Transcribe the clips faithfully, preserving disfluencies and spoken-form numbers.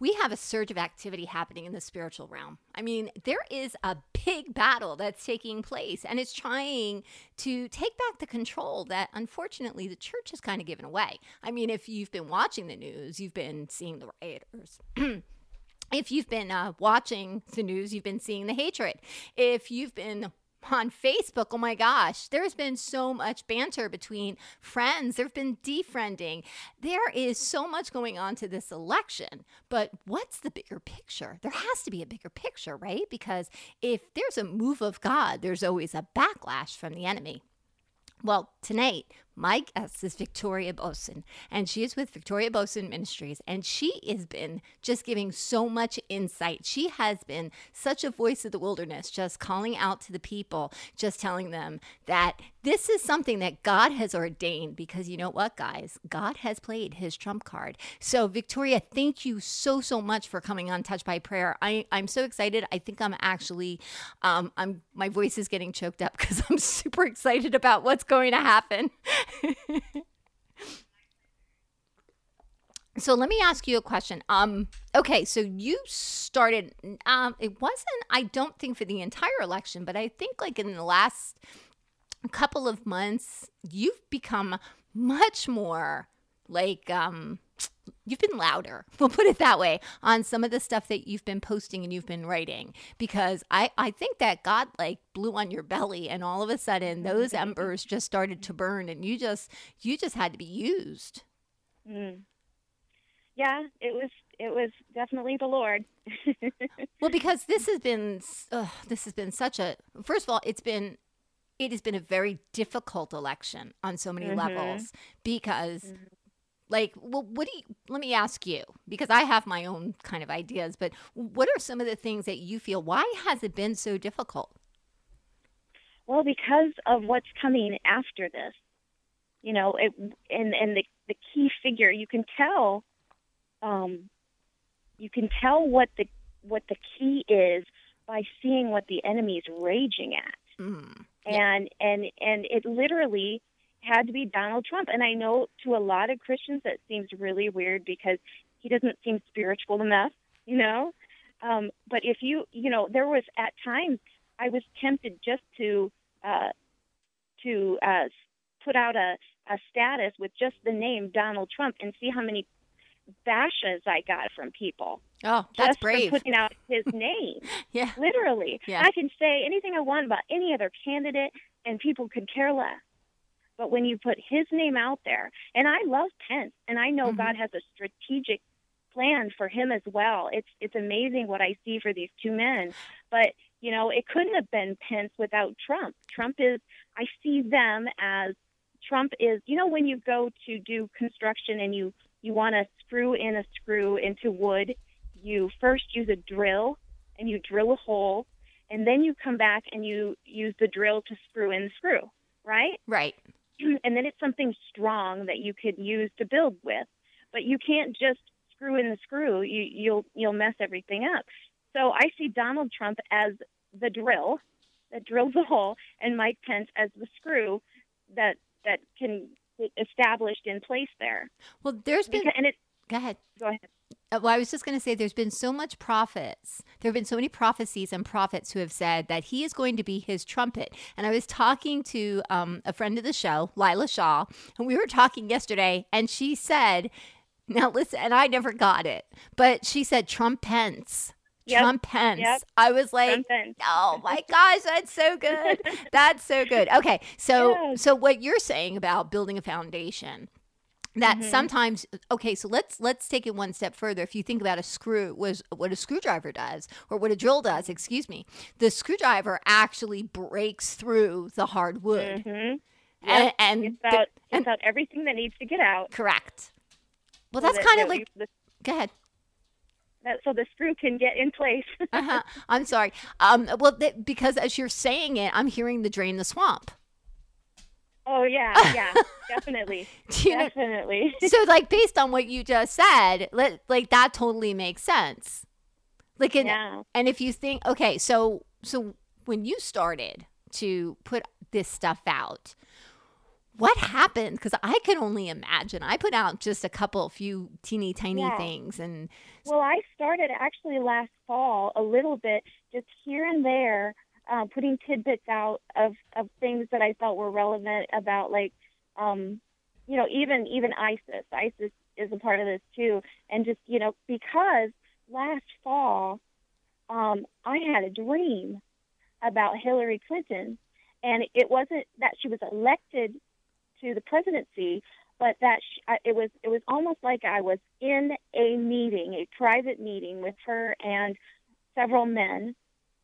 we have a surge of activity happening in the spiritual realm. I mean, there is a big battle that's taking place, and it's trying to take back the control that, unfortunately, the church has kind of given away. I mean, if you've been watching the news, you've been seeing the rioters. If you've been uh, watching the news, you've been seeing the hatred. If you've been on Facebook, oh my gosh, there's been so much banter between friends. There've been defriending. There is so much going on to this election, but what's the bigger picture? There has to be a bigger picture, right? Because if there's a move of God, there's always a backlash from the enemy. Well, tonight, my guest is Victoria Boyson, and she is with Victoria Boyson Ministries, and she has been just giving so much insight. She has been such a voice of the wilderness, just calling out to the people, just telling them that this is something that God has ordained, because you know what, guys? God has played his trump card. So, Victoria, thank you so, so much for coming on Touch by Prayer. I, I'm so excited. I think I'm actually, um, I'm my voice is getting choked up because I'm super excited about what's going to happen. So let me ask you a question. Um, okay, so you started, um, it wasn't, I don't think for the entire election, but I think like in the last couple of months, you've become much more like, um, you've been louder, we'll put it that way, on some of the stuff that you've been posting and you've been writing, because I, I think that God like blew on your belly and all of a sudden those embers just started to burn and you just, you just had to be used. Mm. Yeah, it was, it was definitely the Lord. Well, because this has been, uh, this has been such a, first of all, it's been, it has been a very difficult election on so many mm-hmm. levels because mm-hmm. Like, well, what do you, let me ask you, because I have my own kind of ideas, but what are some of the things that you feel, why has it been so difficult? Well, because of what's coming after this, you know, it, and, and the, the key figure, you can tell, um, you can tell what the, what the key is by seeing what the enemy is raging at. Mm. And, yeah. and, and it literally had to be Donald Trump. And I know to a lot of Christians that seems really weird because he doesn't seem spiritual enough, you know? Um, but if you, you know, there was at times I was tempted just to uh, to uh, put out a, a status with just the name Donald Trump and see how many bashes I got from people. Oh, that's just brave. For putting out his name. Yeah. Literally. Yeah. I can say anything I want about any other candidate and people could care less. But when you put his name out there, and I love Pence, and I know mm-hmm. God has a strategic plan for him as well. It's it's amazing what I see for these two men. But, you know, it couldn't have been Pence without Trump. Trump is, I see them as, Trump is, you know, when you go to do construction and you, you want to screw in a screw into wood, you first use a drill and you drill a hole, and then you come back and you use the drill to screw in the screw, right? Right. And then it's something strong that you could use to build with, but you can't just screw in the screw. You, you'll you'll mess everything up. So I see Donald Trump as the drill that drills the hole, and Mike Pence as the screw that that can be established in place there. Well, there's been because, and it. Go ahead. Go ahead. Well, I was just going to say there's been so much prophets. There have been so many prophecies and prophets who have said that he is going to be his trumpet. And I was talking to um, a friend of the show, Lila Shaw, and we were talking yesterday, and she said, now listen, and I never got it, but she said Trump Pence. Yep. Trump Pence. Yep. I was like, oh my gosh, that's so good. That's so good. Okay, so yeah. So what you're saying about building a foundation that mm-hmm. sometimes, okay, so let's let's take it one step further. If you think about a screw, was what a screwdriver does, or what a drill does, excuse me, the screwdriver actually breaks through the hard wood. Mm-hmm. Yep. And, and it's out, the, and, it's out everything that needs to get out. Correct. Well, that's so that, kind of that like, we, the, go ahead. That, so the screw can get in place. uh-huh. I'm sorry. Um, well, that, because as you're saying it, I'm hearing the drain the swamp. Oh, yeah, yeah, definitely, definitely. Know, so, like, based on what you just said, let, like, that totally makes sense. Like, in, yeah. And if you think, okay, so so when you started to put this stuff out, what happened? Because I can only imagine. I put out just a couple, few teeny tiny yeah. things. And well, I started actually last fall a little bit, just here and there, uh, putting tidbits out of, of things that I felt were relevant about, like, um, you know, even even ISIS. ISIS is a part of this, too. And just, you know, because last fall, um, I had a dream about Hillary Clinton. And it wasn't that she was elected to the presidency, but that she, it was it was almost like I was in a meeting, a private meeting with her and several men,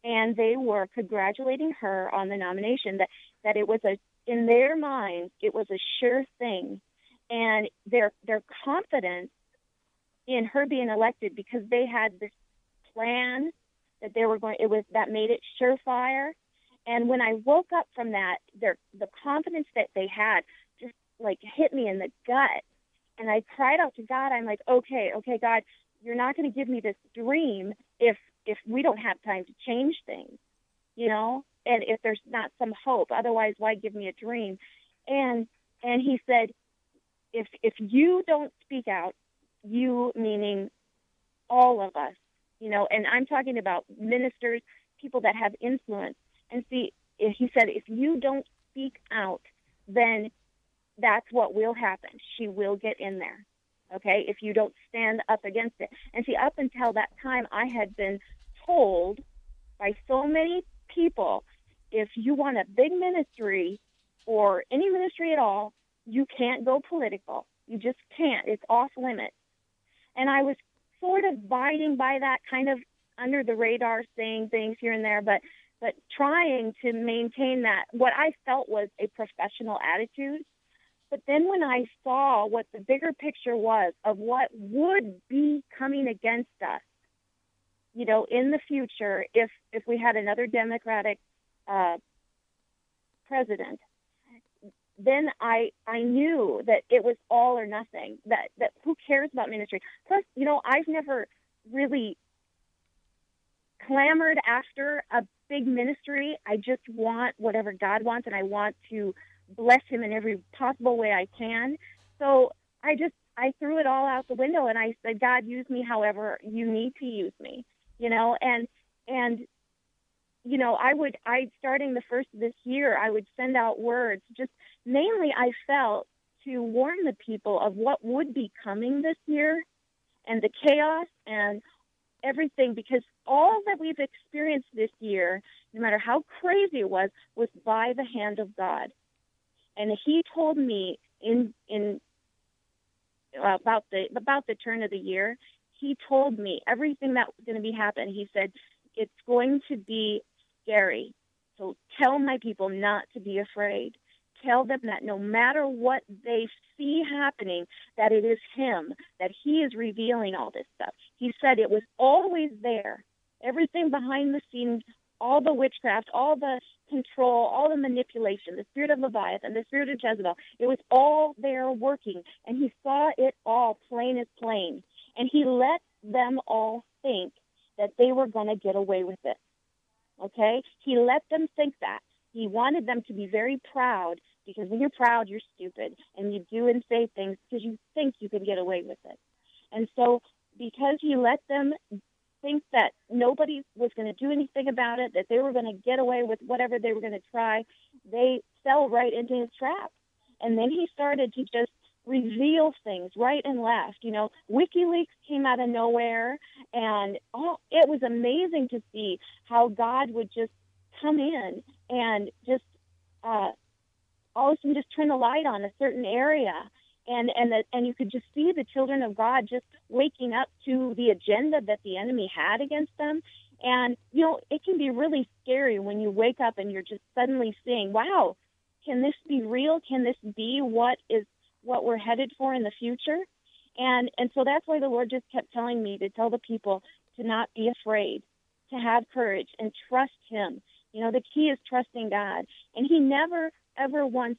and they were congratulating her on the nomination, that, that it was a, in their minds, it was a sure thing. And their their confidence in her being elected, because they had this plan that they were going, it was, that made it surefire. And when I woke up from that, their, the confidence that they had just, like, hit me in the gut. And I cried out to God. I'm like, okay, okay, God, you're not going to give me this dream if if we don't have time to change things, you know, and if there's not some hope. Otherwise, why give me a dream? And and he said, if if you don't speak out, you meaning all of us, you know, and I'm talking about ministers, people that have influence. And see, he said, if you don't speak out, then that's what will happen. She will get in there, okay, if you don't stand up against it. And see, up until that time, I had been told by so many people, if you want a big ministry or any ministry at all, you can't go political. You just can't. It's off limits. And I was sort of abiding by that, kind of under the radar, saying things here and there, but... but trying to maintain that, what I felt was a professional attitude. But then when I saw what the bigger picture was of what would be coming against us, you know, in the future, if, if we had another Democratic uh, president, then I I knew that it was all or nothing, that, that who cares about ministry? Plus, you know, I've never really clamored after a big ministry. I just want whatever God wants, and I want to bless him in every possible way I can. So I just, I threw it all out the window, and I said, God, use me however you need to use me, you know, and, and, you know, I would, I, starting the first of this year, I would send out words, just mainly I felt to warn the people of what would be coming this year and the chaos and everything, because all that we've experienced this year, no matter how crazy it was, was by the hand of God. And he told me in in uh, about the about the turn of the year, he told me everything that was going to be happening. He said, it's going to be scary. So tell my people not to be afraid. Tell them that no matter what they see happening, that it is him, that he is revealing all this stuff. He said it was always there, everything behind the scenes, all the witchcraft, all the control, all the manipulation, the spirit of Leviathan, the spirit of Jezebel. It was all there working, and he saw it all plain as plain. And he let them all think that they were going to get away with it, okay? He let them think that. He wanted them to be very proud, because when you're proud, you're stupid, and you do and say things because you think you can get away with it. And so because he let them think that nobody was going to do anything about it, that they were going to get away with whatever they were going to try, they fell right into his trap. And then he started to just reveal things right and left. You know, WikiLeaks came out of nowhere, and oh, it was amazing to see how God would just come in and just uh, all of a sudden just turn the light on a certain area. And and the, and you could just see the children of God just waking up to the agenda that the enemy had against them. And, you know, it can be really scary when you wake up and you're just suddenly seeing, wow, can this be real? Can this be what is what we're headed for in the future? And and so that's why the Lord just kept telling me to tell the people to not be afraid, to have courage and trust him. You know, the key is trusting God. And he never, ever once,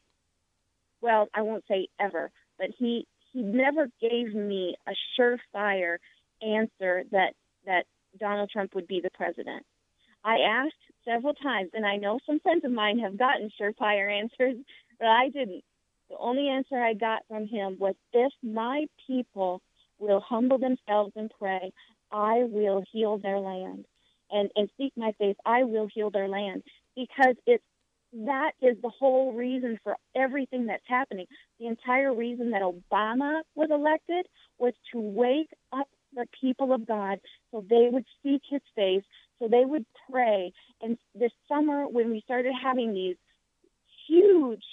well, I won't say ever, but he, he never gave me a surefire answer that, that Donald Trump would be the president. I asked several times, and I know some friends of mine have gotten surefire answers, but I didn't. The only answer I got from him was, if my people will humble themselves and pray, I will heal their land. And, and seek my face, I will heal their land. Because it's, that is the whole reason for everything that's happening. The entire reason that Obama was elected was to wake up the people of God so they would seek his face, so they would pray. And this summer, when we started having these huge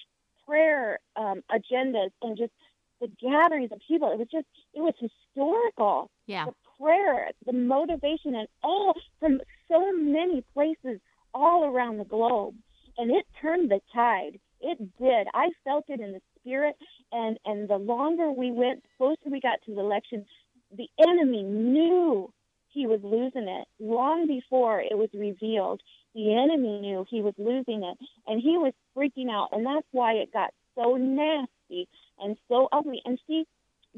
prayer um, agendas and just the gatherings of people, it was just, it was historical. Yeah. The prayer, the motivation, and all from so many places all around the globe. And it turned the tide. It did. I felt it in the spirit. And, and the longer we went, the closer we got to the election, the enemy knew he was losing it. Long before it was revealed, the enemy knew he was losing it. And he was freaking out. And that's why it got so nasty and so ugly. And see,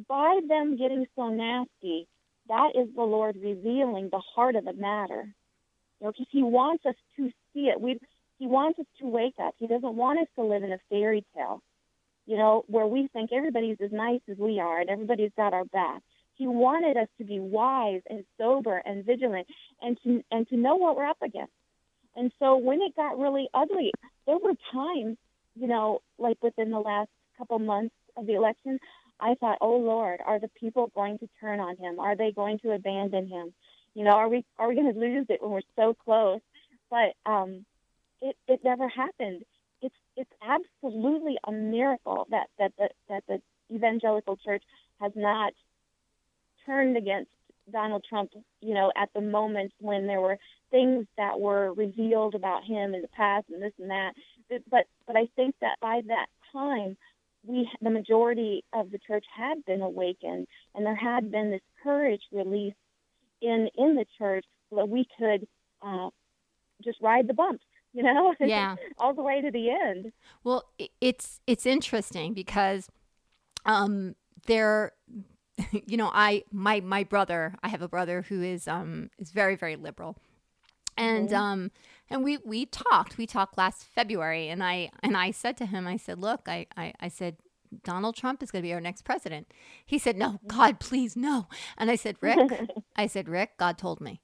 by them getting so nasty, that is the Lord revealing the heart of the matter. You know, because he wants us to see it. We've He wants us to wake up. He doesn't want us to live in a fairy tale, you know, where we think everybody's as nice as we are and everybody's got our back. He wanted us to be wise and sober and vigilant and to, and to know what we're up against. And so when it got really ugly, there were times, you know, like within the last couple months of the election, I thought, oh, Lord, are the people going to turn on him? Are they going to abandon him? You know, are we are we going to lose it when we're so close? But, um It, it never happened. It's it's absolutely a miracle that, that, that, that the evangelical church has not turned against Donald Trump, you know, at the moment when there were things that were revealed about him in the past and this and that. But but I think that by that time, we the majority of the church had been awakened, and there had been this courage released in, in the church so that we could uh, just ride the bumps. You know, yeah. all the way to the end. Well, it's it's interesting because um, there, you know, I my my brother, I have a brother who is um is very very liberal, and mm-hmm. um and we we talked we talked last February, and I and I said to him, I said, look, I I, I said, Donald Trump is going to be our next president. He said, no, God, please, no. And I said, Rick, I said, Rick, God told me,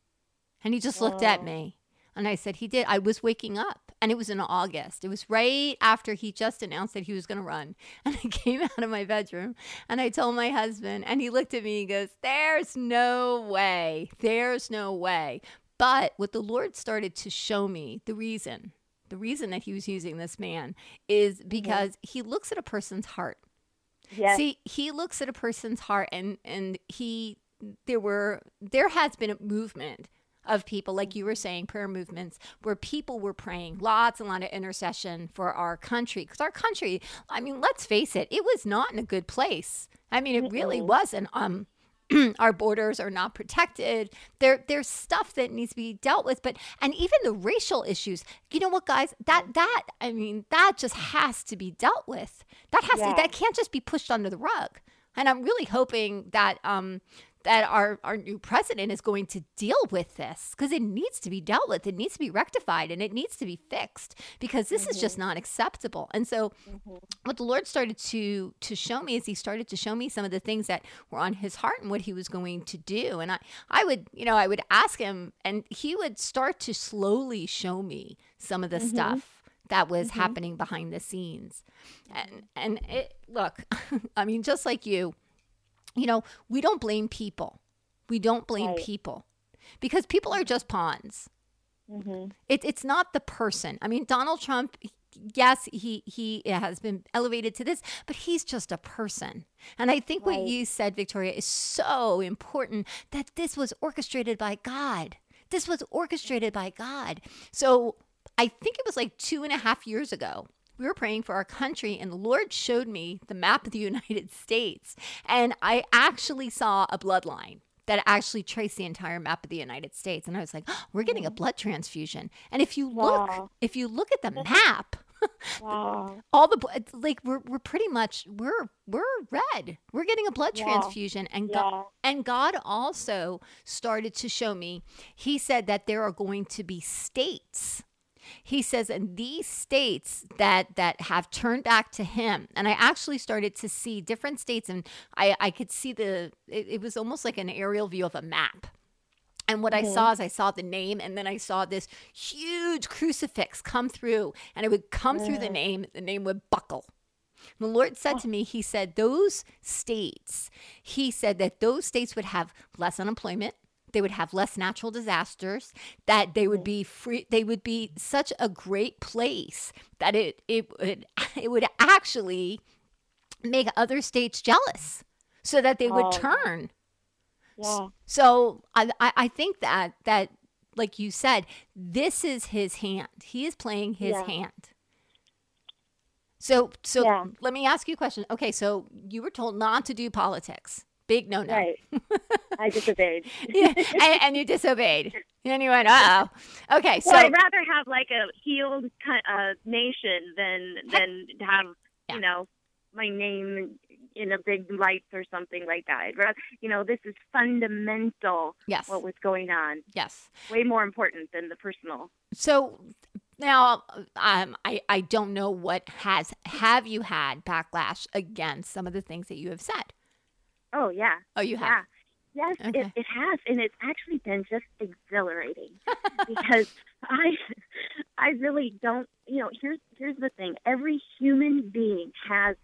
and he just Whoa. looked at me. And I said, he did. I was waking up, and it was in August. It was right after he just announced that he was going to run. And I came out of my bedroom, and I told my husband, and he looked at me and goes, there's no way. There's no way. But what the Lord started to show me, the reason, the reason that he was using this man is because mm-hmm. he looks at a person's heart. Yes. See, he looks at a person's heart, and, and he, there were, there has been a movement of people, like you were saying, prayer movements, where people were praying lots and lots of intercession for our country. Because our country, I mean, let's face it, it was not in a good place. I mean, it really wasn't. Um, our borders are not protected. There, there's stuff that needs to be dealt with. But, and even the racial issues, you know what, guys, that, that, I mean, that just has to be dealt with. That has yeah. to, that can't just be pushed under the rug. And I'm really hoping that, um, that our, our new president is going to deal with this, because it needs to be dealt with. It needs to be rectified, and it needs to be fixed, because this mm-hmm. is just not acceptable. And so mm-hmm. what the Lord started to to show me is he started to show me some of the things that were on his heart and what he was going to do. And I, I would, you know, I would ask him, and he would start to slowly show me some of the mm-hmm. stuff that was mm-hmm. happening behind the scenes. And, and it, look, I mean, just like you, you know, we don't blame people. We don't blame right. people, because people are just pawns. Mm-hmm. It, it's not the person. I mean, Donald Trump, yes, he, he has been elevated to this, but he's just a person. And I think right. what you said, Victoria, is so important, that this was orchestrated by God. This was orchestrated by God. So I think it was like two and a half years ago, we were praying for our country, and the Lord showed me the map of the United States. And I actually saw a bloodline that actually traced the entire map of the United States. And I was like, oh, we're getting a blood transfusion. And if you look, wow. if you look at the map, wow. all the, like, we're, we're pretty much, we're, we're red. We're getting a blood yeah. transfusion. And yeah. God, and God also started to show me, he said that there are going to be states He says, and these states that that have turned back to him, and I actually started to see different states, and I, I could see the, it, it was almost like an aerial view of a map. And what mm-hmm. I saw is I saw the name, and then I saw this huge crucifix come through, and it would come mm. through the name, the name would buckle. And the Lord said oh. to me, he said, those states, he said that those states would have less unemployment. They would have less natural disasters, that they would be free. They would be such a great place that it, it, it, it would actually make other states jealous so that they would turn. Yeah. So I, I think that, that, like you said, this is his hand. He is playing his yeah. hand. So, so yeah. let me ask you a question. Okay. So you were told not to do politics. Big no-no. Right. I disobeyed. yeah, and, and you disobeyed. And you went, uh-oh. Okay, so... Well, I'd rather have, like, a healed uh, nation than than have, yeah. you know, my name in a big lights or something like that. I'd rather, you know, this is fundamental, yes. what was going on. Yes. Way more important than the personal. So... Now, um, I, I don't know what has, have you had backlash against some of the things that you have said? Oh, yeah. Oh, you have? Yeah. Yes, okay. it, it has. And it's actually been just exhilarating because I I really don't, you know, here's here's the thing. Every human being has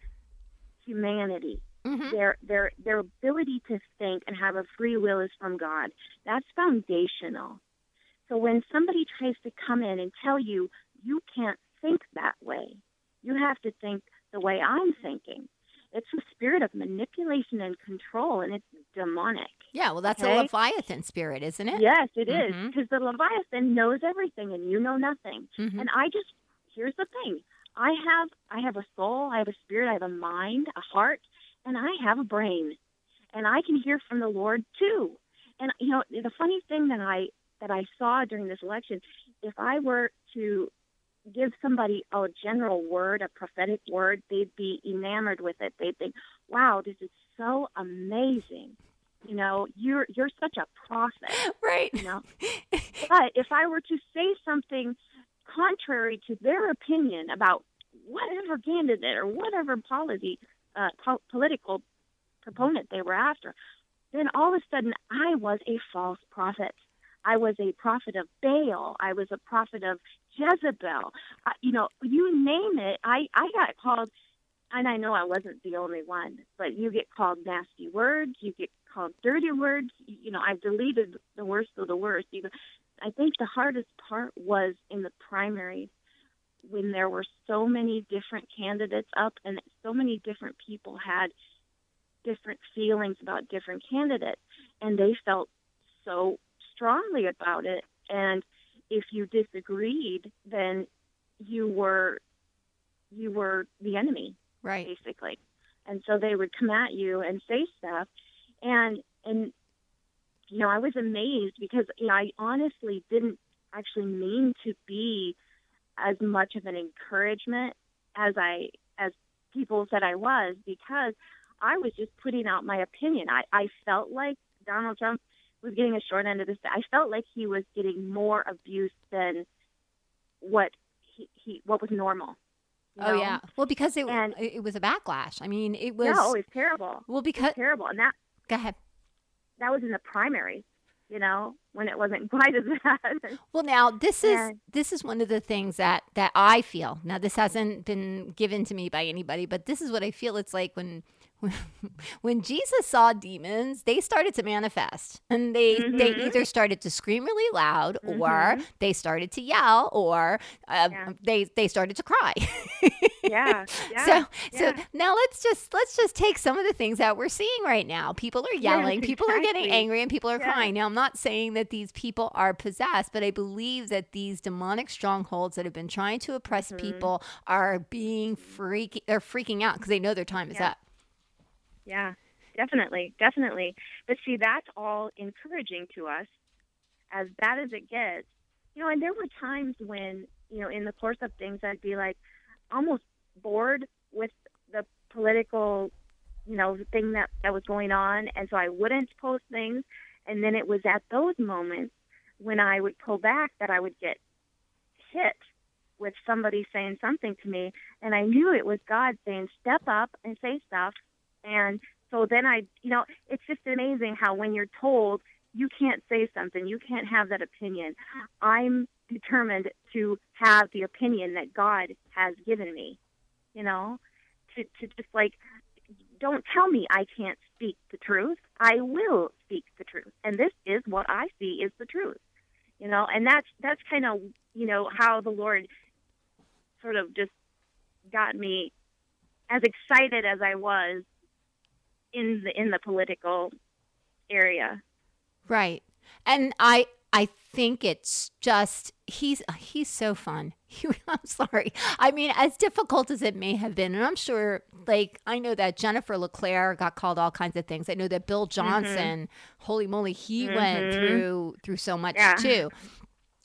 humanity. Mm-hmm. Their their their ability to think and have a free will is from God. That's foundational. So when somebody tries to come in and tell you, you can't think that way, you have to think the way I'm thinking. It's a spirit of manipulation and control, and it's demonic. Yeah, well, that's okay? a Leviathan spirit, isn't it? Yes, it mm-hmm. is, because the Leviathan knows everything, and you know nothing. Mm-hmm. And I just, here's the thing. I have I have a soul, I have a spirit, I have a mind, a heart, and I have a brain. And I can hear from the Lord, too. And, you know, the funny thing that I that I saw during this election, if I were to give somebody a general word, a prophetic word, they'd be enamored with it. They'd think, wow, this is so amazing. You know, you're you're such a prophet. Right. You know? But if I were to say something contrary to their opinion about whatever candidate or whatever policy, uh, po- political proponent they were after, then all of a sudden I was a false prophet. I was a prophet of Baal. I was a prophet of Jezebel. Uh, you know, you name it. I, I got called, and I know I wasn't the only one, but you get called nasty words. You get called dirty words. You know, I've deleted the worst of the worst. Even, I think the hardest part was in the primaries when there were so many different candidates up and so many different people had different feelings about different candidates, and they felt so strongly about it, and if you disagreed, then you were you were the enemy, right? Basically, and so they would come at you and say stuff, and and you know I was amazed because you know I honestly didn't actually mean to be as much of an encouragement as I as people said I was, because I was just putting out my opinion. I I felt like Donald Trump was getting a short end of this. I felt like he was getting more abuse than what he, he what was normal. You know? Oh yeah, well because it and, it was a backlash. I mean, it was no, it was terrible. Well, because it was terrible, and that go ahead. That was in the primaries, you know, when it wasn't quite as bad. Well, now this is and, this is one of the things that that I feel. Now, this hasn't been given to me by anybody, but this is what I feel. It's like when. When Jesus saw demons, they started to manifest, and they, mm-hmm. they either started to scream really loud, mm-hmm. or they started to yell, or uh, yeah. they they started to cry. yeah. yeah. So yeah. so now let's just let's just take some of the things that we're seeing right now. People are yelling, yes, people exactly. are getting angry, and people are yeah. crying. Now I'm not saying that these people are possessed, but I believe that these demonic strongholds that have been trying to oppress mm-hmm. people are being freaking they're freaking out because they know their time is yeah. up. Yeah, definitely, definitely. But see, that's all encouraging to us, as bad as it gets. You know, and there were times when, you know, in the course of things, I'd be like almost bored with the political, you know, thing that, that was going on. And so I wouldn't post things. And then it was at those moments when I would pull back that I would get hit with somebody saying something to me, and I knew it was God saying, step up and say stuff. And so then I, you know, it's just amazing how when you're told you can't say something, you can't have that opinion, I'm determined to have the opinion that God has given me, you know, to, to just like, don't tell me I can't speak the truth. I will speak the truth. And this is what I see is the truth, you know, and that's, that's kind of, you know, how the Lord sort of just got me as excited as I was in the, in the political area. Right. And I, I think it's just, he's, he's so fun. He, I'm sorry. I mean, as difficult as it may have been, and I'm sure, like, I know that Jennifer LeClaire got called all kinds of things. I know that Bill Johnson, mm-hmm. holy moly, he mm-hmm. went through, through so much yeah. too.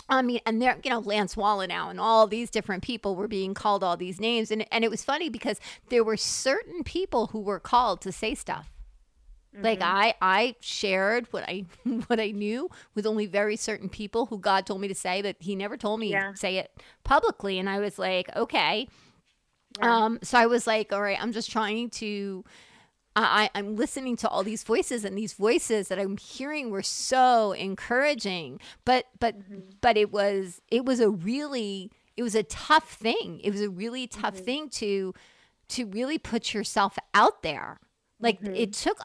I mean, and there, you know, Lance Wallenau and all these different people were being called all these names. And, and it was funny because there were certain people who were called to say stuff. Like mm-hmm. I, I shared what I what I knew with only very certain people who God told me to say, but he never told me yeah. to say it publicly. And I was like, okay. Yeah. Um, so I was like, all right, I'm just trying to, I, I'm listening to all these voices, and these voices that I'm hearing were so encouraging. But but mm-hmm. but it was it was a really it was a tough thing. It was a really tough mm-hmm. thing to to really put yourself out there. Like mm-hmm. it took,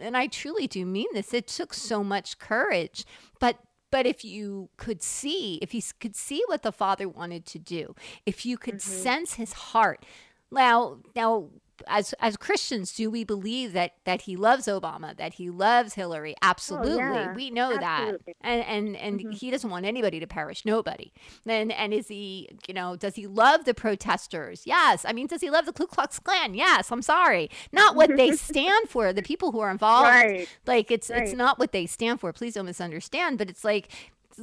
and I truly do mean this, it took so much courage, but, but if you could see, if you could see what the Father wanted to do, if you could mm-hmm. sense his heart. Now, now as, as Christians, do we believe that, that he loves Obama, that he loves Hillary? Absolutely. Oh, yeah. We know Absolutely. that. And, and, and mm-hmm. he doesn't want anybody to perish. Nobody. And, and is he, you know, does he love the protesters? Yes. I mean, does he love the Ku Klux Klan? Yes. I'm sorry. Not what they stand for. The people who are involved, right. like it's, right. it's not what they stand for. Please don't misunderstand, but it's like,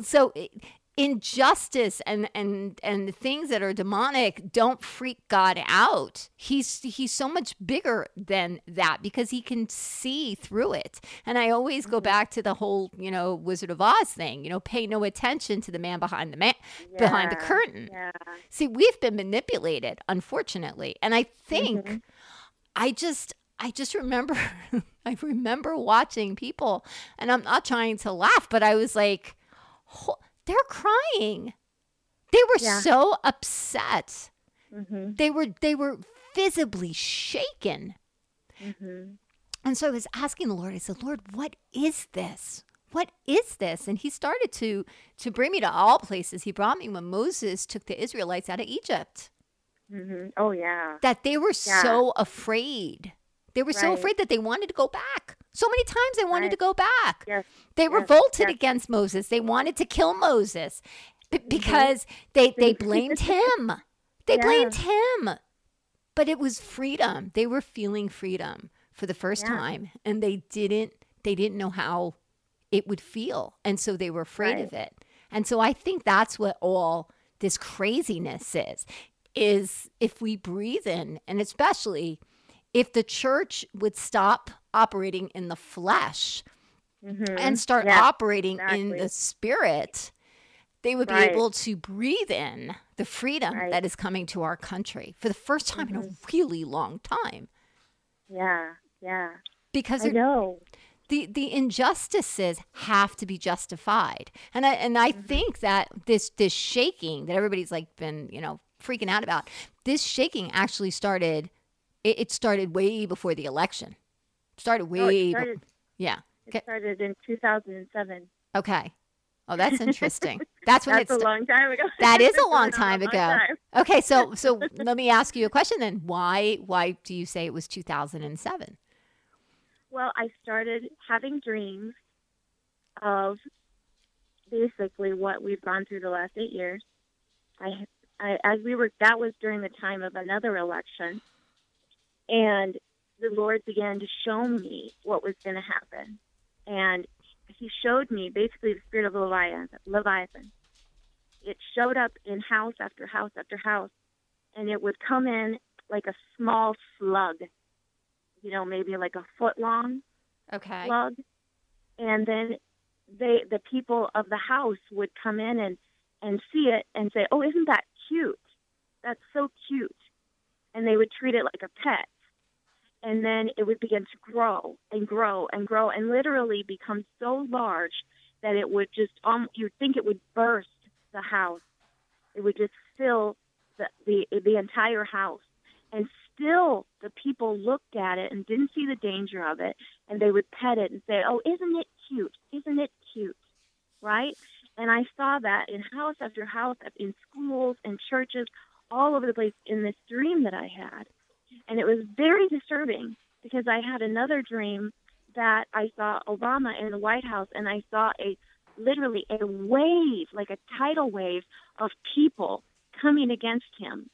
so it, injustice and and and the things that are demonic don't freak God out. He's he's so much bigger than that because he can see through it. And I always go back to the whole, you know, Wizard of Oz thing. You know, pay no attention to the man behind the man yeah, behind the curtain. Yeah. See, we've been manipulated, unfortunately. And I think mm-hmm. I just I just remember I remember watching people, and I'm not trying to laugh, but I was like, oh, they're crying. They were yeah. so upset. Mm-hmm. They were they were visibly shaken. Mm-hmm. And so I was asking the Lord, I said, Lord, what is this? What is this? And he started to to bring me to all places. He brought me when Moses took the Israelites out of Egypt. Mm-hmm. Oh, yeah. That they were yeah. so afraid. They were right. so afraid that they wanted to go back. So many times they wanted right. to go back. Yes. They yes. revolted yes. against Moses. They wanted to kill Moses b- because mm-hmm. they, they blamed him. They yeah. blamed him. But it was freedom. They were feeling freedom for the first yeah. time. And they didn't, they didn't know how it would feel. And so they were afraid right. of it. And so I think that's what all this craziness is, is if we breathe in, and especially if the church would stop operating in the flesh mm-hmm. and start yeah, operating exactly. in the spirit, they would right. be able to breathe in the freedom right. that is coming to our country for the first time mm-hmm. in a really long time. Yeah, yeah. Because I know. The, the injustices have to be justified. And I, and I mm-hmm. think that this, this shaking that everybody's like been, you know, freaking out about, this shaking actually started It started way before the election. It started way, no, it started, be- yeah. Okay. It started in two thousand seven. Okay. Oh, that's interesting. That's when it's. That's it sta- a long time ago. That is a long time ago. Long time. Okay, so so let me ask you a question then. Why why do you say it was two thousand seven? Well, I started having dreams of basically what we've gone through the last eight years. I, I as we were that was during the time of another election. And the Lord began to show me what was going to happen. And he showed me basically the spirit of Leviathan. It showed up in house after house after house. And it would come in like a small slug, you know, maybe like a foot long okay. slug. And then they, the people of the house would come in and, and see it and say, oh, isn't that cute. That's so cute. And they would treat it like a pet. And then it would begin to grow and grow and grow and literally become so large that it would just, um, you'd think it would burst the house. It would just fill the, the the entire house. And still the people looked at it and didn't see the danger of it. And they would pet it and say, oh, isn't it cute? Isn't it cute? Right? And I saw that in house after house, in schools and churches, all over the place in this dream that I had. And it was very disturbing because I had another dream that I saw Obama in the White House, and I saw a literally a wave, like a tidal wave of people coming against him.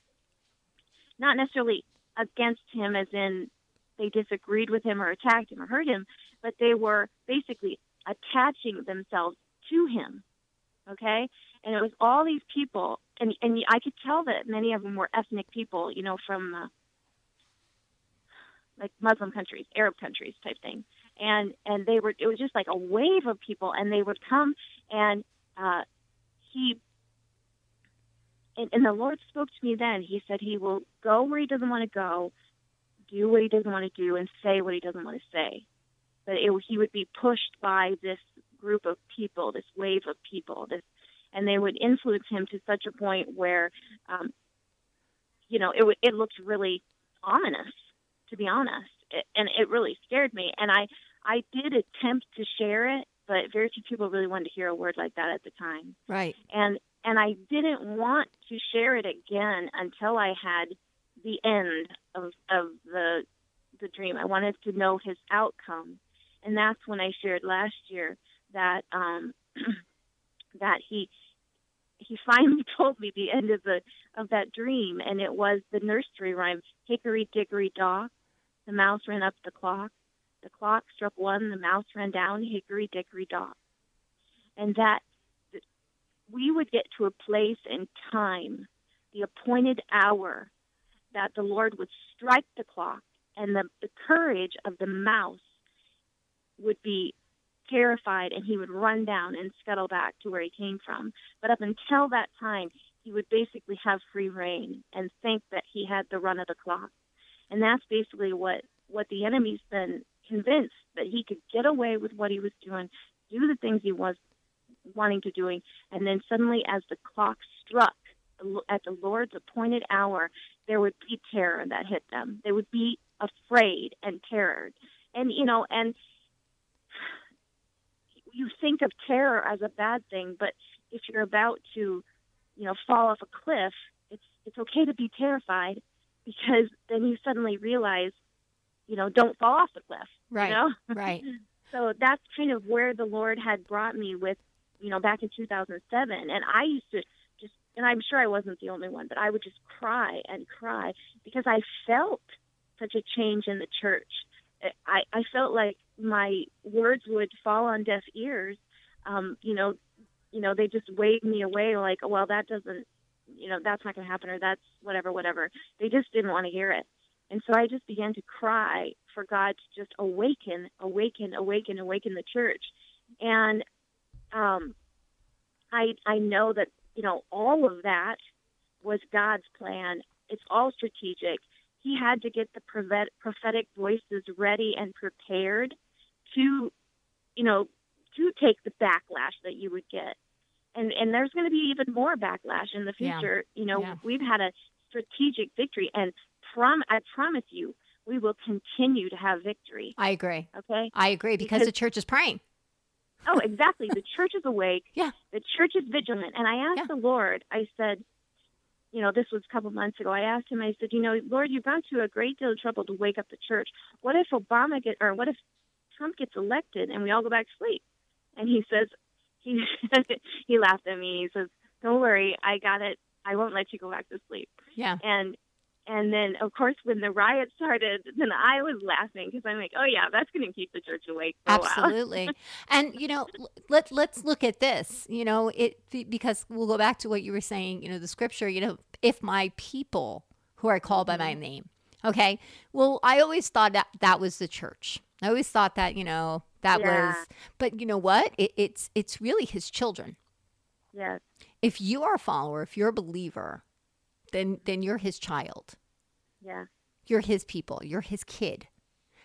Not necessarily against him as in they disagreed with him or attacked him or hurt him, but they were basically attaching themselves to him, okay? And it was all these people, and, and I could tell that many of them were ethnic people, you know, from uh, like Muslim countries, Arab countries type thing. And and they were, it was just like a wave of people, and they would come, and uh, he, and, and the Lord spoke to me then. He said he will go where he doesn't want to go, do what he doesn't want to do, and say what he doesn't want to say. But it, he would be pushed by this group of people, this wave of people, this, and they would influence him to such a point where, um, you know, it w- it looked really ominous, to be honest. It, and it really scared me. And I, I did attempt to share it, but very few people really wanted to hear a word like that at the time. Right. And and I didn't want to share it again until I had the end of of the the dream. I wanted to know his outcome. And that's when I shared last year that um, that he he finally told me the end of the of that dream, and it was the nursery rhyme, hickory dickory dock. The mouse ran up the clock. The clock struck one. The mouse ran down. Hickory dickory dock. And that we would get to a place in time, the appointed hour, that the Lord would strike the clock, and the, the courage of the mouse would be terrified, and he would run down and scuttle back to where he came from. But up until that time, he would basically have free reign and think that he had the run of the clock. And that's basically what, what the enemy's been convinced, that he could get away with what he was doing, do the things he was wanting to doing, and then suddenly as the clock struck at the Lord's appointed hour, there would be terror that hit them. They would be afraid and terrored. And, you know, and you think of terror as a bad thing, but if you're about to, you know, fall off a cliff, it's it's okay to be terrified. Because then you suddenly realize, you know, don't fall off the cliff. Right. You know? Right. So that's kind of where the Lord had brought me with, you know, back in two thousand seven. And I used to just, and I'm sure I wasn't the only one, but I would just cry and cry because I felt such a change in the church. I, I felt like my words would fall on deaf ears. Um, you know, you know, they just waved me away like, well, that doesn't, you know, that's not going to happen, or that's whatever, whatever. They just didn't want to hear it. And so I just began to cry for God to just awaken, awaken, awaken, awaken the church. And um, I I know that, you know, all of that was God's plan. It's all strategic. He had to get the prophetic voices ready and prepared to, you know, to take the backlash that you would get. And, and there's going to be even more backlash in the future. Yeah. You know, yeah. We've had a strategic victory, and prom- I promise you, we will continue to have victory. I agree. Okay? I agree, because, because the church is praying. Oh, exactly. The church is awake. Yeah. The church is vigilant. And I asked yeah. the Lord, I said, you know, this was a couple months ago. I asked him, I said, you know, Lord, you've gone to a great deal of trouble to wake up the church. What if Obama get, or what if Trump gets elected and we all go back to sleep? And he says, He, he laughed at me. He says, don't worry, I got it. I won't let you go back to sleep. Yeah. And and then, of course, when the riot started, then I was laughing because I'm like, oh, yeah, that's going to keep the church awake for Absolutely. a while. Absolutely. And, you know, let, let's look at this, you know, it because we'll go back to what you were saying, you know, the scripture, you know, if my people who are called by my name. Okay. Well, I always thought that that was the church. I always thought that, you know, that yeah. was, but you know what? It, it's, it's really his children. Yes. If you are a follower, if you're a believer, then then you're his child. Yeah. You're his people. You're his kid.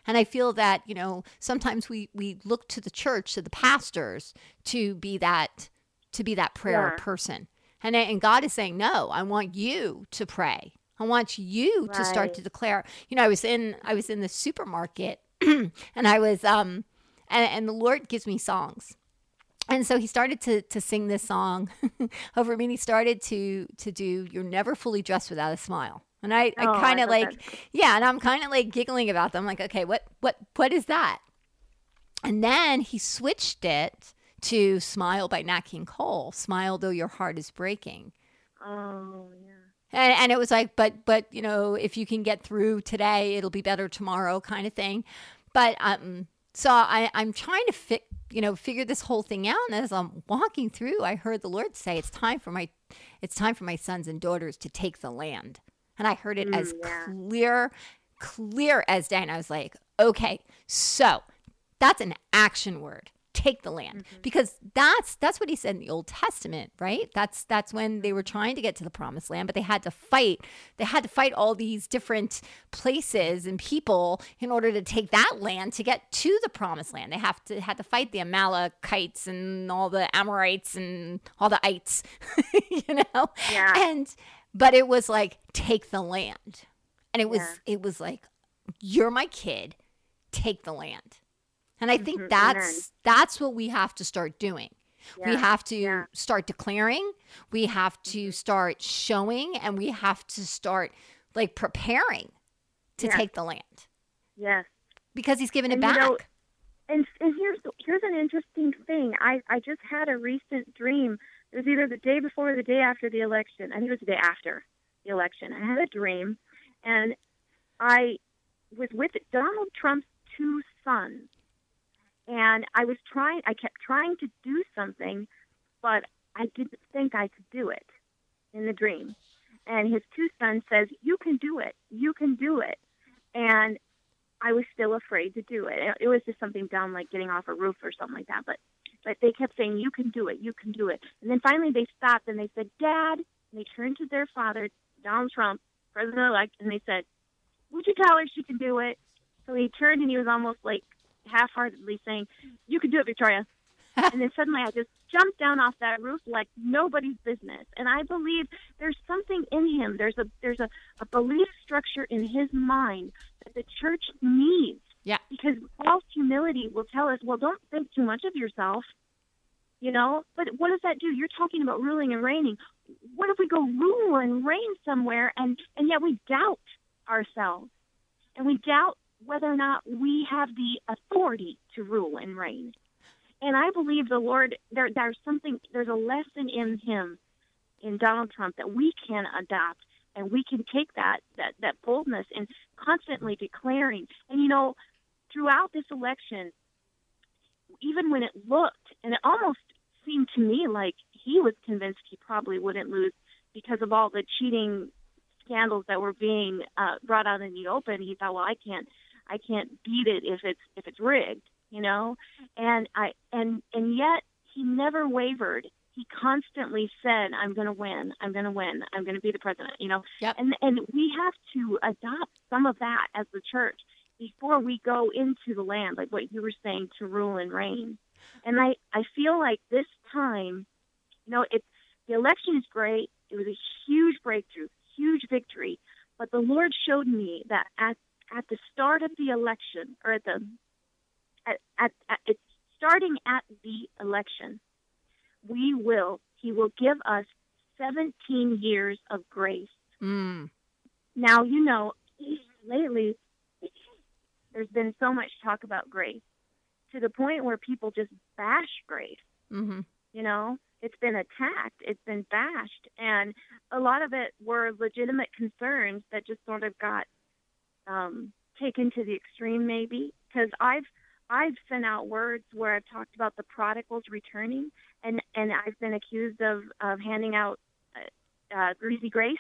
And I feel that, you know, sometimes we, we look to the church, to the pastors, to be that to be that prayer yeah. person. And, and God is saying, no, I want you to pray. I want you right. to start to declare. You know, I was in I was in the supermarket and I was um and, and the Lord gives me songs. And so he started to to sing this song over me. And he started to to do "You're Never Fully Dressed Without a Smile." And I, oh, I kind of like, that. yeah, and I'm kind of like giggling about them. I'm like, okay, what, what, what is that? And then he switched it to "Smile" by Nat King Cole. "Smile though your heart is breaking." Oh, yeah. And, and it was like, but, but, you know, if you can get through today, it'll be better tomorrow, kind of thing. But um, so I, I'm trying to fit, you know, figure this whole thing out. And as I'm walking through, I heard the Lord say, "It's time for my, it's time for my sons and daughters to take the land." And I heard it mm, as yeah. clear, clear as day. And I was like, okay, so that's an action word. Take the land. Mm-hmm. Because that's that's what he said in the Old Testament, right? That's that's when they were trying to get to the promised land, but they had to fight. They had to fight all these different places and people in order to take that land to get to the promised land. They have to had to fight the Amalekites and all the Amorites and all the ites, you know? Yeah. And But it was like, take the land. And it was yeah. it was like, you're my kid, take the land. And I think mm-hmm. that's that's what we have to start doing. Yeah. We have to yeah. start declaring. We have to start showing. And we have to start like preparing to yeah. take the land. Yes. Because he's giving and it back. You know, and and here's, here's an interesting thing. I, I just had a recent dream. It was either the day before or the day after the election. I think it was the day after the election. I had a dream, and I was with Donald Trump's two sons. And I was trying, I kept trying to do something, but I didn't think I could do it in the dream. And his two sons says, "You can do it. You can do it." And I was still afraid to do it. It was just something dumb, like getting off a roof or something like that. But But they kept saying, "You can do it, you can do it." And then finally they stopped and they said, "Dad," and they turned to their father, Donald Trump, president-elect, and they said, "Would you tell her she can do it?" So he turned and he was almost like half-heartedly saying, "You can do it, Victoria." And then suddenly I just jumped down off that roof like nobody's business. And I believe there's something in him. There's a there's a, a belief structure in his mind that the church needs. Yeah, because false humility will tell us, well, don't think too much of yourself, you know. But what does that do? You're talking about ruling and reigning. What if we go rule and reign somewhere, and, and yet we doubt ourselves, and we doubt whether or not we have the authority to rule and reign? And I believe the Lord, there, there's something, there's a lesson in him, in Donald Trump, that we can adopt. And we can take that, that that boldness and constantly declaring. And, you know, throughout this election, even when it looked, and it almost seemed to me like he was convinced he probably wouldn't lose because of all the cheating scandals that were being uh, brought out in the open. He thought, well, I can't, I can't beat it if it's if it's rigged, you know. And I and and yet he never wavered. He constantly said, "I'm going to win. I'm going to win. I'm going to be the president." You know, yep. and and we have to adopt some of that as the church before we go into the land, like what you were saying, to rule and reign. And I, I feel like this time, you know, it's the election is great. It was a huge breakthrough, huge victory. But the Lord showed me that at at the start of the election, or at the at at, at it's starting at the election. We will, he will give us seventeen years of grace. Mm. Now, you know, lately, there's been so much talk about grace to the point where people just bash grace. Mm-hmm. You know, it's been attacked, it's been bashed, and a lot of it were legitimate concerns that just sort of got um, taken to the extreme, maybe, because I've I've sent out words where I've talked about the prodigals returning, and, and I've been accused of, of handing out uh, uh, greasy grace.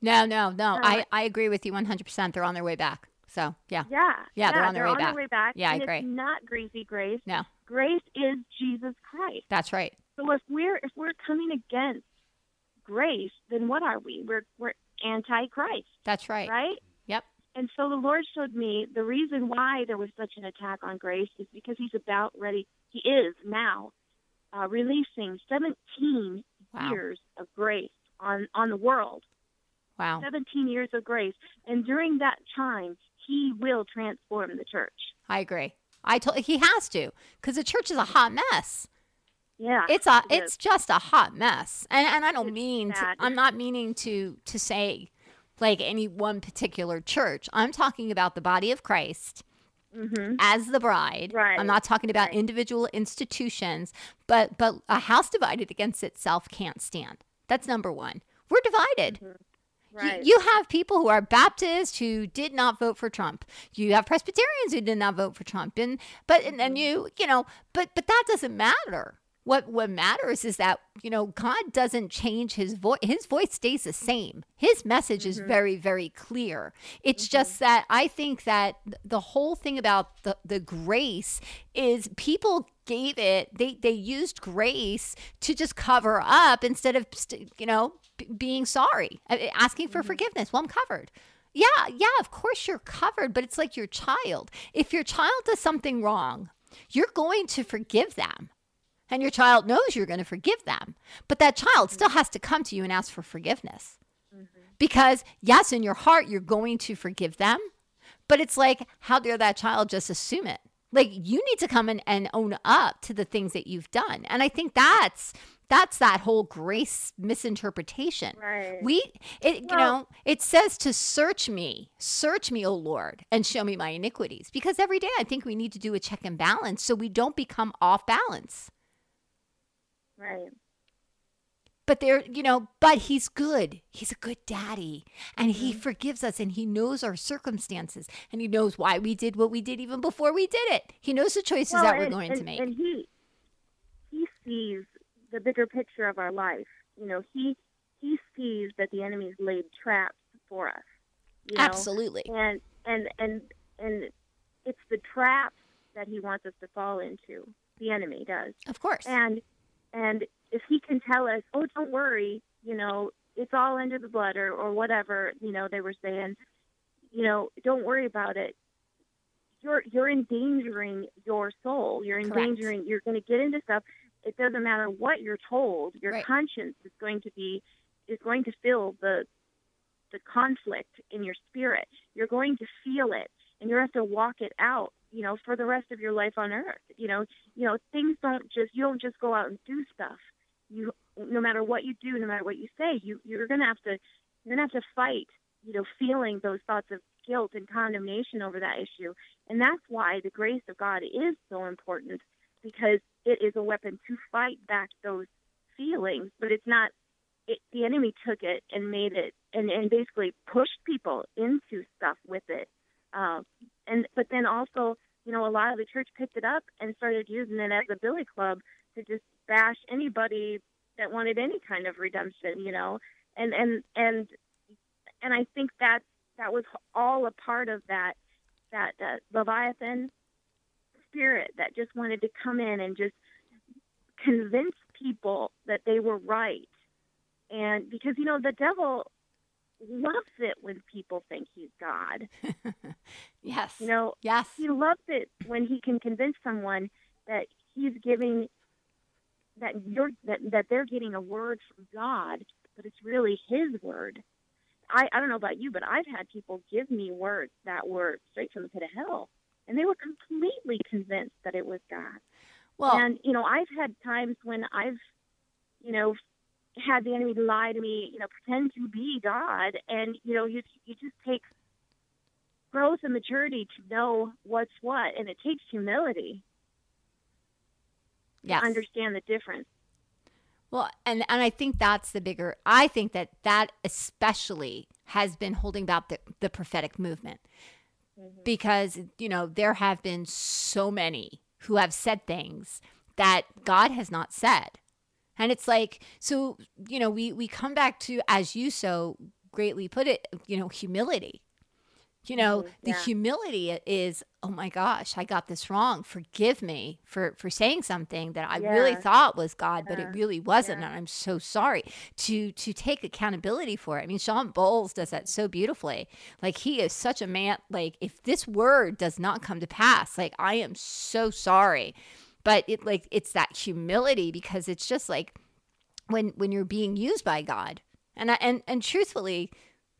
No, no, no. Uh, I, I agree with you one hundred percent. They're on their way back. So, yeah. Yeah. Yeah, they're on their, they're way, on back. their way back. Yeah, and I agree. It's not greasy grace. No. Grace is Jesus Christ. That's right. So if we're if we're coming against grace, then what are we? We're we're anti-Christ. That's right. Right? Yep. And so the Lord showed me the reason why there was such an attack on grace is because he's about ready, he is now uh, releasing seventeen wow. years of grace on, on the world. Wow. seventeen years of grace. And during that time, he will transform the church. I agree. I told he has to, because the church is a hot mess. Yeah, it's a it it's just a hot mess, and and I don't it's mean to, I'm not meaning to to say like any one particular church. I'm talking about the body of Christ mm-hmm. as the bride. Right. I'm not talking about right. individual institutions, but but a house divided against itself can't stand. That's number one. We're divided. Mm-hmm. Right. You, you have people who are Baptists who did not vote for Trump. You have Presbyterians who did not vote for Trump, and but and, and you you know, but but that doesn't matter. What what matters is that, you know, God doesn't change his voice. His voice stays the same. His message mm-hmm. is very, very clear. It's mm-hmm. just that I think that the whole thing about the, the grace is people gave it, they, they used grace to just cover up instead of, you know, b- being sorry, asking for mm-hmm. forgiveness. Well, I'm covered. Yeah, yeah, of course you're covered, but it's like your child. If your child does something wrong, you're going to forgive them. And your child knows you're going to forgive them. But that child mm-hmm. still has to come to you and ask for forgiveness. Mm-hmm. Because, yes, in your heart, you're going to forgive them. But it's like, how dare that child just assume it? Like, you need to come in and own up to the things that you've done. And I think that's that's that whole grace misinterpretation. Right. We, it, well, you know, it says to search me, search me, O Lord, and show me my iniquities. Because every day I think we need to do a check and balance so we don't become off balance. Right. But there, you know, but he's good. He's a good daddy, and mm-hmm. he forgives us, and he knows our circumstances, and he knows why we did what we did even before we did it. He knows the choices well, that and, we're going and, to make. And he he sees the bigger picture of our life. You know, he he sees that the enemy's laid traps for us. You know? Absolutely. And and and and it's the traps that he wants us to fall into. The enemy does, of course, and. And if he can tell us, oh, don't worry, you know, it's all under the blood or, or whatever, you know, they were saying, you know, don't worry about it. You're you're endangering your soul. You're endangering, Correct. You're going to get into stuff. It doesn't matter what you're told. Your right. conscience is going to be, is going to feel the the conflict in your spirit. You're going to feel it, and you're going to have to walk it out. You know, for the rest of your life on earth, you know, you know, things don't just, you don't just go out and do stuff. You, no matter what you do, no matter what you say, you, you're going to have to, you're going to have to fight, you know, feeling those thoughts of guilt and condemnation over that issue. And that's why the grace of God is so important, because it is a weapon to fight back those feelings, but it's not, it, the enemy took it and made it and, and basically pushed people into stuff with it. Um, And but then also, you know, a lot of the church picked it up and started using it as a billy club to just bash anybody that wanted any kind of redemption, you know. And and and and I think that that was all a part of that that uh, Leviathan spirit that just wanted to come in and just convince people that they were right. And because, you know, the devil loves it when people think he's God. Yes. You know, yes. He loves it when he can convince someone that he's giving that you're that, that they're getting a word from God, but it's really his word. I, I don't know about you, but I've had people give me words that were straight from the pit of hell, and they were completely convinced that it was God. Well, and you know, I've had times when I've, you know, had the enemy lie to me, you know, pretend to be God. And, you know, you you just take growth and maturity to know what's what. And it takes humility yes. to understand the difference. Well, and, and I think that's the bigger, I think that that especially has been holding back the, the prophetic movement mm-hmm. because, you know, there have been so many who have said things that God has not said. And it's like, so, you know, we, we come back to, as you so greatly put it, you know, humility. You know, mm-hmm. the yeah. humility is, oh my gosh, I got this wrong. Forgive me for, for saying something that I yeah. really thought was God, yeah. but it really wasn't. Yeah. And I'm so sorry to, to take accountability for it. I mean, Sean Bowles does that so beautifully. Like, he is such a man. Like, if this word does not come to pass, like, I am so sorry. But it, like, it's that humility, because it's just like when, when you're being used by God, and I, and, and truthfully,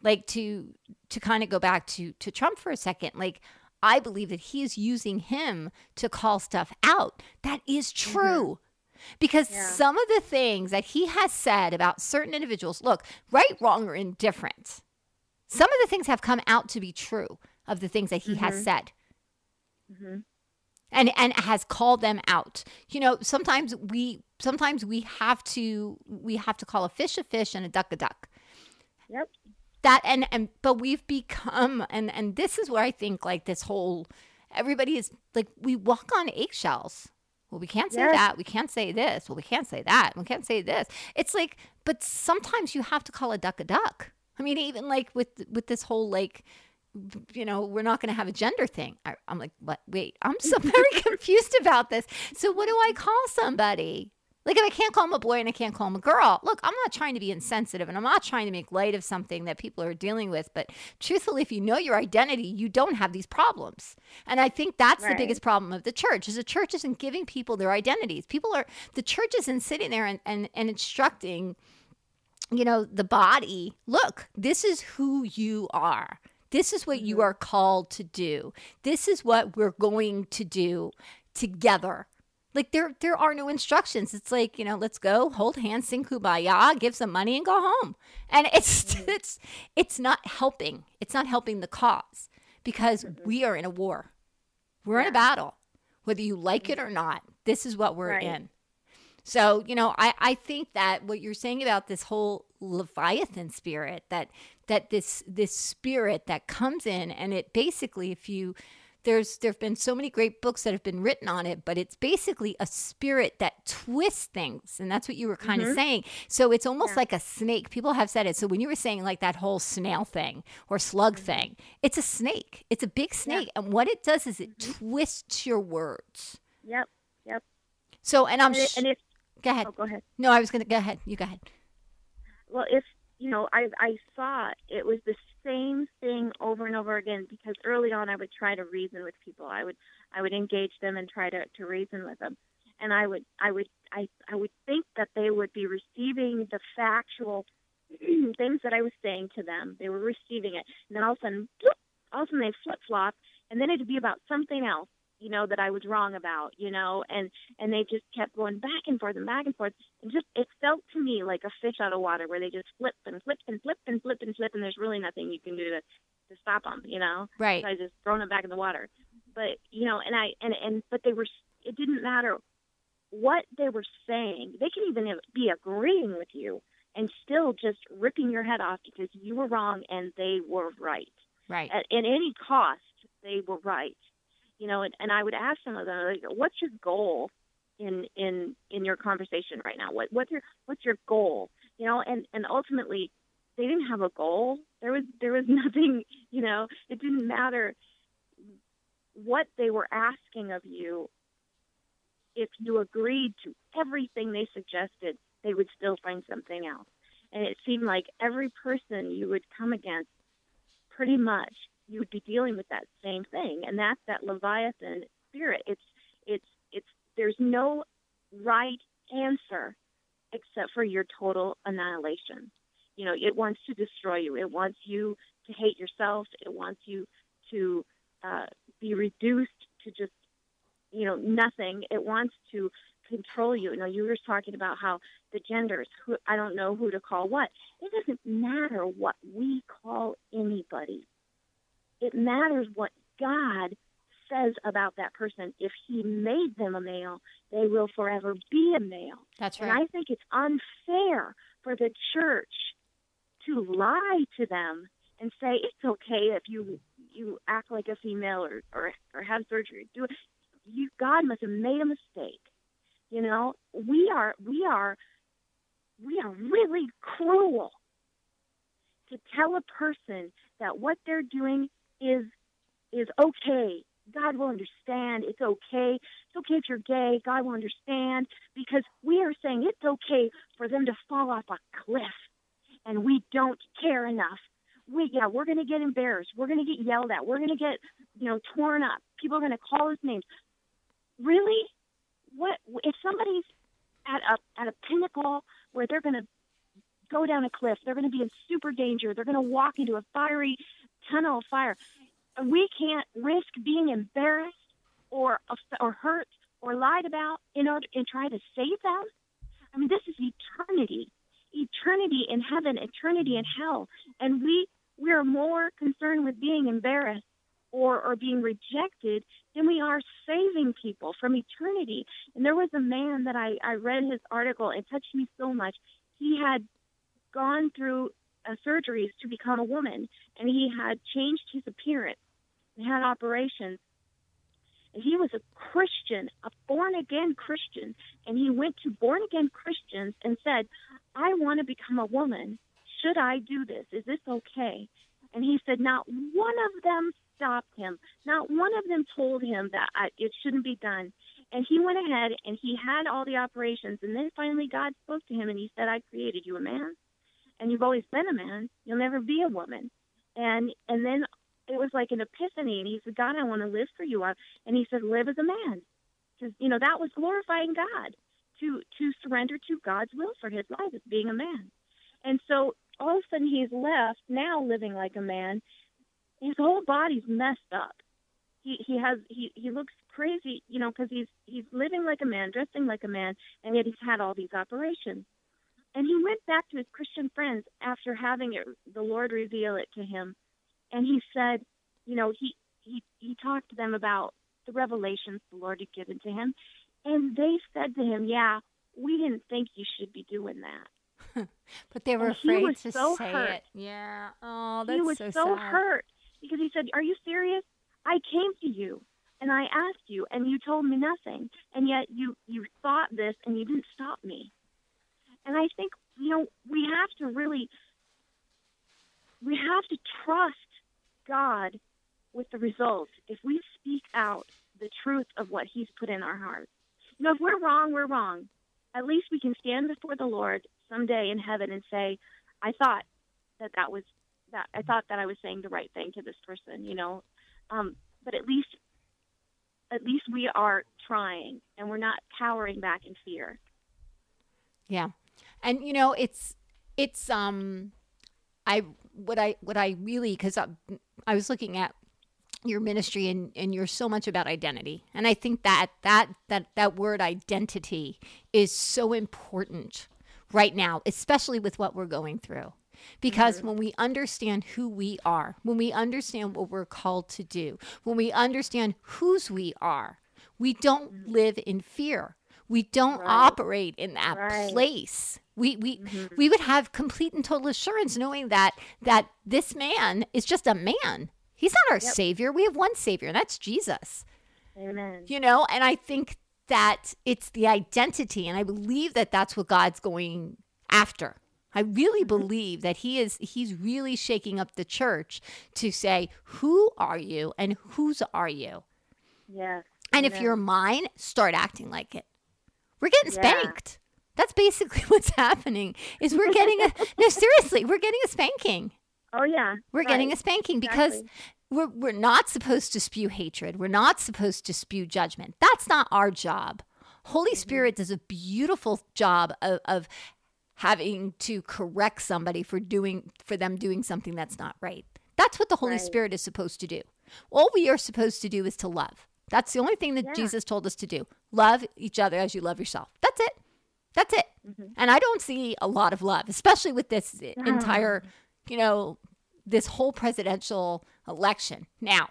like, to, to kind of go back to, to Trump for a second, like, I believe that he is using him to call stuff out. That is true. Mm-hmm. Because yeah. some of the things that he has said about certain individuals, look, right, wrong, or indifferent, some of the things have come out to be true of the things that he mm-hmm. has said. Mm-hmm. And and has called them out. You know, sometimes we sometimes we have to we have to call a fish a fish and a duck a duck. Yep. That and, and but we've become and, and this is where I think, like, this whole, everybody is like, we walk on eggshells. Well, we can't say yes. that. We can't say this. Well, we can't say that. We can't say this. It's like, but sometimes you have to call a duck a duck. I mean, even like with with this whole, like, you know, we're not going to have a gender thing. I, I'm like, what? Wait, I'm so very confused about this. So what do I call somebody? Like, if I can't call him a boy and I can't call him a girl, look, I'm not trying to be insensitive, and I'm not trying to make light of something that people are dealing with. But truthfully, if you know your identity, you don't have these problems. And I think that's right. the biggest problem of the church, is the church isn't giving people their identities. People are, the church isn't sitting there and, and, and instructing, you know, the body, look, this is who you are. This is what you are called to do. This is what we're going to do together. Like, there there are no instructions. It's like, you know, let's go, hold hands, sing Kumbaya, give some money, and go home. And it's it's it's not helping. It's not helping the cause, because we are in a war. We're yeah. in a battle. Whether you like it or not, this is what we're right. in. So, you know, I, I think that what you're saying about this whole Leviathan spirit, that that this this spirit that comes in, and it basically, if you... There's there have been so many great books that have been written on it, but it's basically a spirit that twists things. And that's what you were kind mm-hmm. of saying. So it's almost yeah. like a snake. People have said it. So when you were saying, like, that whole snail thing or slug mm-hmm. thing, it's a snake. It's a big snake. Yep. And what it does is it mm-hmm. twists your words. Yep. Yep. So, and I'm... And it, and it, go ahead. Oh, go ahead. No, I was going to... Go ahead. You go ahead. Well, if, you know, I I saw it was the same thing over and over again, because early on I would try to reason with people. I would I would engage them and try to, to reason with them. And I would I would I, I would think that they would be receiving the factual things that I was saying to them. They were receiving it. And then all of a sudden, bloop, all of a sudden they'd flip flop, and then it'd be about something else, you know, that I was wrong about, you know, and, and they just kept going back and forth and back and forth. It just, it felt to me like a fish out of water, where they just flip and flip and flip and flip and flip, and there's really nothing you can do to, to stop them, you know? Right. So I just thrown them back in the water. But, you know, and I, and, and, but they were, it didn't matter what they were saying. They could even be agreeing with you and still just ripping your head off because you were wrong and they were right. Right. At, at any cost, they were right. You know, and, and I would ask some of them, like, what's your goal in in, in your conversation right now? What what's your what's your goal? You know, and, and ultimately they didn't have a goal. There was there was nothing, you know, it didn't matter what they were asking of you. If you agreed to everything they suggested, they would still find something else. And it seemed like every person you would come against, pretty much you would be dealing with that same thing. And that's that Leviathan spirit. It's, it's, it's, there's no right answer except for your total annihilation. You know, it wants to destroy you. It wants you to hate yourself. It wants you to uh, be reduced to just, you know, nothing. It wants to control you. You know, you were talking about how the genders, who, I don't know who to call what. It doesn't matter what we call anybody. It matters what God says about that person. If he made them a male, they will forever be a male. That's right. And I think it's unfair for the church to lie to them and say, it's okay if you, you act like a female or, or, or have surgery. Do it. You, God must have made a mistake. You know, we are, we are, we are really cruel to tell a person that what they're doing is is okay. God will understand. It's okay. It's okay if you're gay. God will understand, because we are saying it's okay for them to fall off a cliff, and we don't care enough. We, yeah, we're going to get embarrassed. We're going to get yelled at. We're going to get, you know, torn up. People are going to call us names. Really? What if somebody's at a at a pinnacle where they're going to go down a cliff? They're going to be in super danger. They're going to walk into a fiery tunnel of fire. We can't risk being embarrassed or or hurt or lied about in order and try to save them. I mean, this is eternity, eternity in heaven, eternity in hell, and we we are more concerned with being embarrassed or or being rejected than we are saving people from eternity. And there was a man that I I read his article. It touched me so much. He had gone through uh, surgeries to become a woman, and he had changed his appearance. He had operations, and he was a Christian, a born-again Christian, and he went to born-again Christians and said, I want to become a woman. Should I do this? Is this okay? And he said not one of them stopped him. Not one of them told him that I, it shouldn't be done. And he went ahead, and he had all the operations, and then finally God spoke to him, and he said, I created you a man, and you've always been a man. You'll never be a woman. And and then it was like an epiphany, and he said, God, I want to live for you. And he said, live as a man. Because, you know, that was glorifying God, to, to surrender to God's will for his life as being a man. And so all of a sudden he's left, now living like a man. His whole body's messed up. He he has he, he looks crazy, you know, because he's, he's living like a man, dressing like a man, and yet he's had all these operations. And he went back to his Christian friends after having it, the Lord reveal it to him. And he said, you know, he, he, he talked to them about the revelations the Lord had given to him. And they said to him, yeah, we didn't think you should be doing that. But they were and afraid to so say hurt. it. Yeah. Oh, that's so sad. He was so, so hurt, because he said, are you serious? I came to you, and I asked you, and you told me nothing. And yet you, you thought this, and you didn't stop me. And I think, you know, we have to really, we have to trust God with the results if we speak out the truth of what he's put in our hearts. You know, if we're wrong, we're wrong. At least we can stand before the Lord someday in heaven and say, I thought that that was, that I thought that I was saying the right thing to this person, you know. Um, but at least, at least we are trying, and we're not cowering back in fear. Yeah. And, you know, it's, it's, um, I, what I, what I really, cause I, I was looking at your ministry, and, and you're so much about identity. And I think that, that, that, that word identity is so important right now, especially with what we're going through, because mm-hmm. when we understand who we are, when we understand what we're called to do, when we understand whose we are, we don't live in fear. We don't right. operate in that right. place. We we mm-hmm. we would have complete and total assurance, knowing that that this man is just a man. He's not our yep. savior. We have one savior, and that's Jesus. Amen. You know, and I think that it's the identity, and I believe that that's what God's going after. I really mm-hmm. believe that he is he's really shaking up the church to say, who are you and whose are you? Yes. And Amen. If you're mine, start acting like it. We're getting spanked. Yeah. That's basically what's happening, is we're getting a, no, seriously, we're getting a spanking. Oh, yeah. We're right. getting a spanking exactly. because we're we're not supposed to spew hatred. We're not supposed to spew judgment. That's not our job. Holy mm-hmm. Spirit does a beautiful job of, of having to correct somebody for doing for them doing something that's not right. That's what the Holy right. Spirit is supposed to do. All we are supposed to do is to love. That's the only thing that yeah. Jesus told us to do. Love each other as you love yourself. That's it. That's it. Mm-hmm. And I don't see a lot of love, especially with this yeah. entire, you know, this whole presidential election. Now,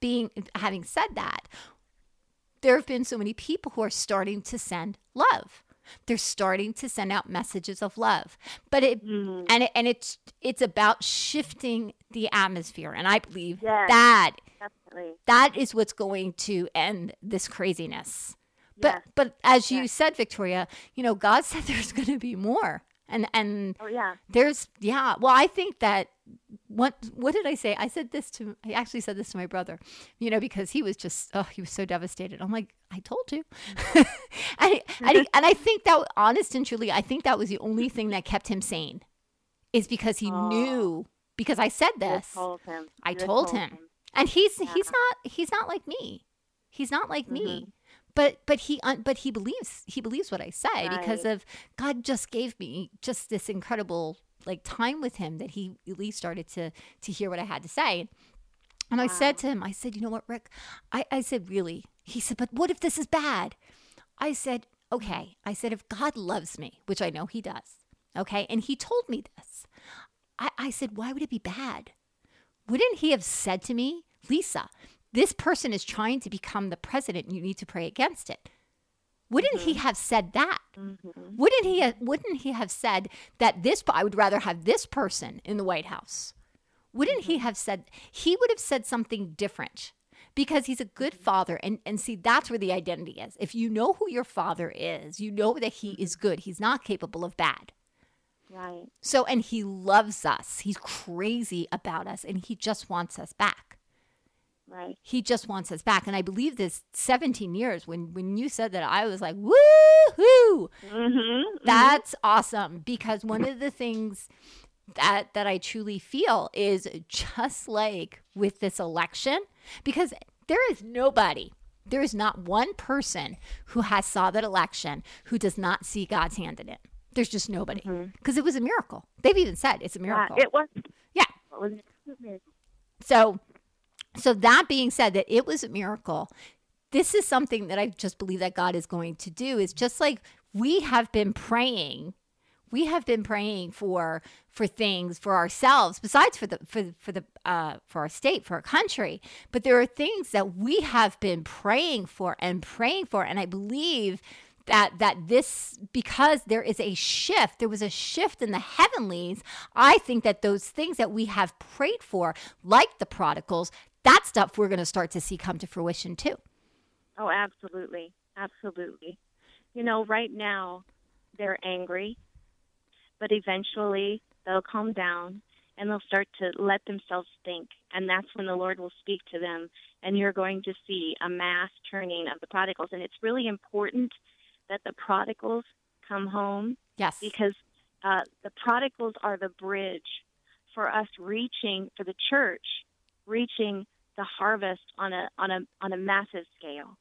being having said that, there have been so many people who are starting to send love. They're starting to send out messages of love, but it mm. and it, and it's it's about shifting the atmosphere, and I believe yes, that definitely. that is what's going to end this craziness. Yes. But but as yes. you said, Victoria, you know, God said there's going to be more, and and oh, yeah. there's yeah. Well, I think that what what did I say? I said this to, I actually said this to my brother, you know, because he was just, oh, he was so devastated. I'm like, I told you. I, I, and I think that, honest and truly, I think that was the only thing that kept him sane, is because he oh. knew, because I said this, told him. I told, told him. him. And he's, yeah. he's not, he's not like me. He's not like mm-hmm. me. But but he but he believes he believes what I say right. because of God just gave me just this incredible like time with him that he at least started to to hear what I had to say. And wow. I said to him, I said, you know what, Rick? I, I said, really? He said, but what if this is bad? I said, okay. I said, if God loves me, which I know he does, okay, and he told me this, I, I said, why would it be bad? Wouldn't he have said to me, Lisa, this person is trying to become the president and you need to pray against it? Wouldn't mm-hmm. he have said that? Mm-hmm. Wouldn't he ha- wouldn't he have said that this I would rather have this person in the White House? Wouldn't mm-hmm. he have said, he would have said something different, because he's a good father. And, and see, that's where the identity is. If you know who your father is, you know that he is good. He's not capable of bad. Right. So, and he loves us. He's crazy about us and he just wants us back. Right. He just wants us back. And I believe this seventeen years, when, when you said that, I was like, woo-hoo, mm-hmm, that's mm-hmm. awesome. Because one of the things that, that I truly feel is just like with this election, because there is nobody, there is not one person who has saw that election who does not see God's hand in it. There's just nobody. Because mm-hmm. it was a miracle. They've even said it's a miracle. Yeah, it was. Yeah. It was a miracle. So... So that being said, that it was a miracle, this is something that I just believe that God is going to do, is just like we have been praying. We have been praying for for things for ourselves, besides for the for for the uh, for our state, for our country. But there are things that we have been praying for and praying for. And I believe that that this, because there is a shift, there was a shift in the heavenlies. I think that those things that we have prayed for, like the prodigals, that stuff we're going to start to see come to fruition too. Oh, absolutely. Absolutely. You know, right now they're angry, but eventually they'll calm down and they'll start to let themselves think. And that's when the Lord will speak to them. And you're going to see a mass turning of the prodigals. And it's really important that the prodigals come home. Yes. Because uh, the prodigals are the bridge for us reaching for the church, reaching the harvest on a on a on a massive scale,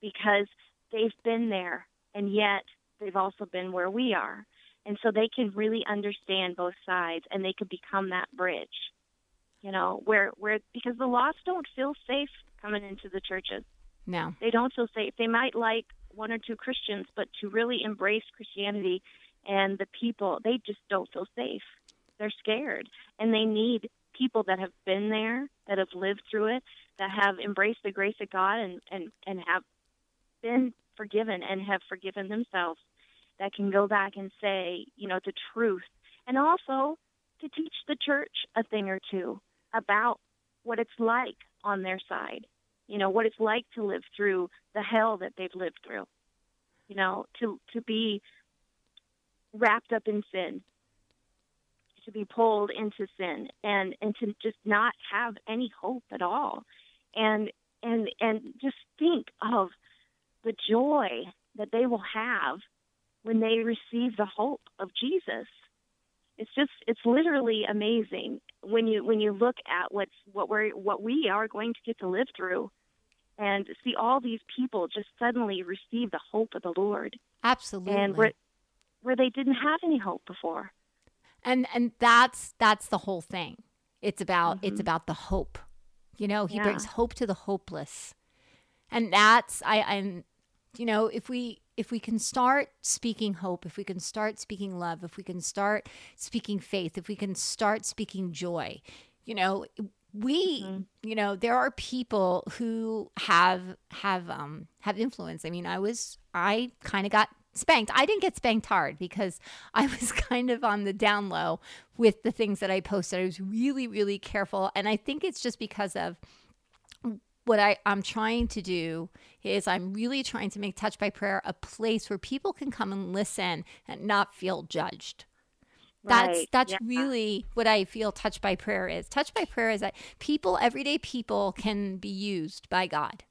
because they've been there and yet they've also been where we are, and so they can really understand both sides and they can become that bridge, you know, where where because the lost don't feel safe coming into the churches. No, they don't feel safe. They might like one or two Christians, but to really embrace Christianity and the people, they just don't feel safe. They're scared, and they need people that have been there, that have lived through it, that have embraced the grace of God and, and, and have been forgiven and have forgiven themselves, that can go back and say, you know, the truth. And also to teach the church a thing or two about what it's like on their side, you know, what it's like to live through the hell that they've lived through, you know, to, to be wrapped up in sin, to be pulled into sin, and, and to just not have any hope at all. And, and, and just think of the joy that they will have when they receive the hope of Jesus. It's just, it's literally amazing when you, when you look at what's, what we're, what we are going to get to live through and see all these people just suddenly receive the hope of the Lord. Absolutely. And where, where they didn't have any hope before. And and that's that's the whole thing. It's about mm-hmm. it's about the hope. You know, he yeah. brings hope to the hopeless. And that's I and you know, if we if we can start speaking hope, if we can start speaking love, if we can start speaking faith, if we can start speaking joy, you know, we mm-hmm. you know, there are people who have have um have influence. I mean, I was I kind of got spanked. I didn't get spanked hard because I was kind of on the down low with the things that I posted. I was really, really careful. And I think it's just because of what I, I'm trying to do is I'm really trying to make Touch by Prayer a place where people can come and listen and not feel judged. That's right. that's yeah. really what I feel Touch by Prayer is. Touch by Prayer is that people, everyday people, can be used by God.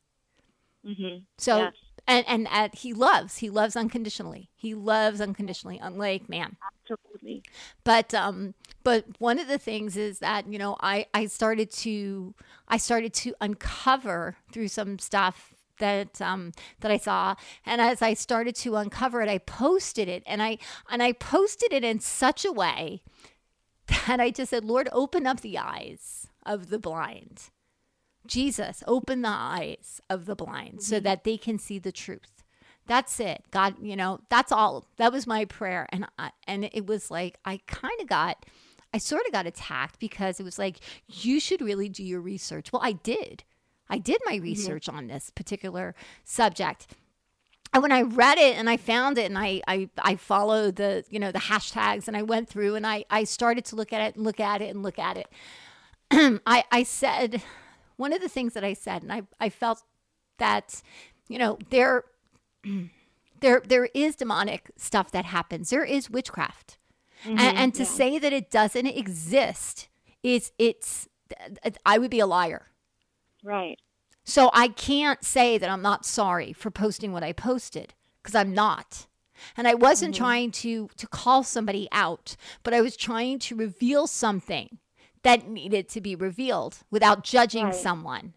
Mm-hmm. So, yes. and, and at, he loves, he loves unconditionally. He loves unconditionally, unlike man. Absolutely. But, um, but one of the things is that, you know, I, I started to, I started to uncover through some stuff that um, that I saw. And as I started to uncover it, I posted it. And I and I posted it in such a way that I just said, Lord, open up the eyes of the blind. Jesus, open the eyes of the blind mm-hmm. so that they can see the truth. That's it. God, you know, that's all. That was my prayer. And I, and it was like, I kind of got, I sort of got attacked because it was like, you should really do your research. Well, I did. I did my research mm-hmm. on this particular subject. And when I read it and I found it and I, I, I followed the, you know, the hashtags and I went through and I, I started to look at it and look at it and look at it. I, I said, one of the things that I said, and I, I felt that, you know, there, there, there is demonic stuff that happens. There is witchcraft. Mm-hmm, and, and to yeah. say that it doesn't exist is it's, I would be a liar. Right. So I can't say that I'm not sorry for posting what I posted, because I'm not. And I wasn't mm-hmm. trying to, to call somebody out, but I was trying to reveal something that needed to be revealed without judging right. someone.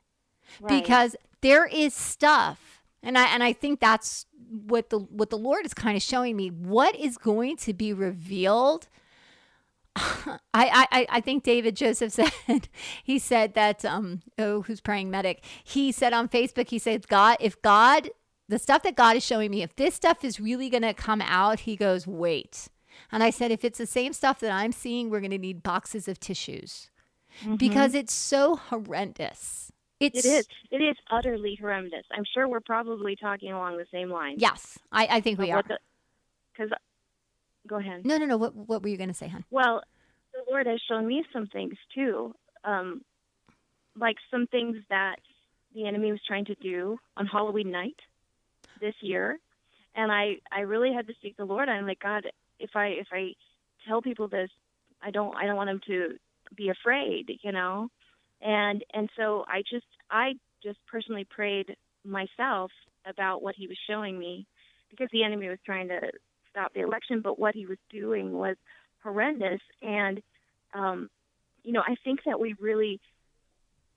Right. Because there is stuff. And I and I think that's what the what the Lord is kind of showing me. What is going to be revealed? I, I, I think David Joseph said, he said that, um, oh, who's praying medic? He said on Facebook, he said, God, if God, the stuff that God is showing me, if this stuff is really going to come out, he goes, wait. And I said, if it's the same stuff that I'm seeing, we're going to need boxes of tissues mm-hmm. because it's so horrendous. It's, it is. It is utterly horrendous. I'm sure we're probably talking along the same lines. Yes, I, I think but we are. Because... Go ahead. No, no, no. What what were you going to say, hon? Well, the Lord has shown me some things, too. Um, like some things that the enemy was trying to do on Halloween night this year. And I, I really had to seek the Lord. I'm like, God, if I if I tell people this, I don't I don't want them to be afraid, you know. And and so I just I just personally prayed myself about what he was showing me, because the enemy was trying to stop the election, but what he was doing was horrendous. And, um, you know, I think that we really,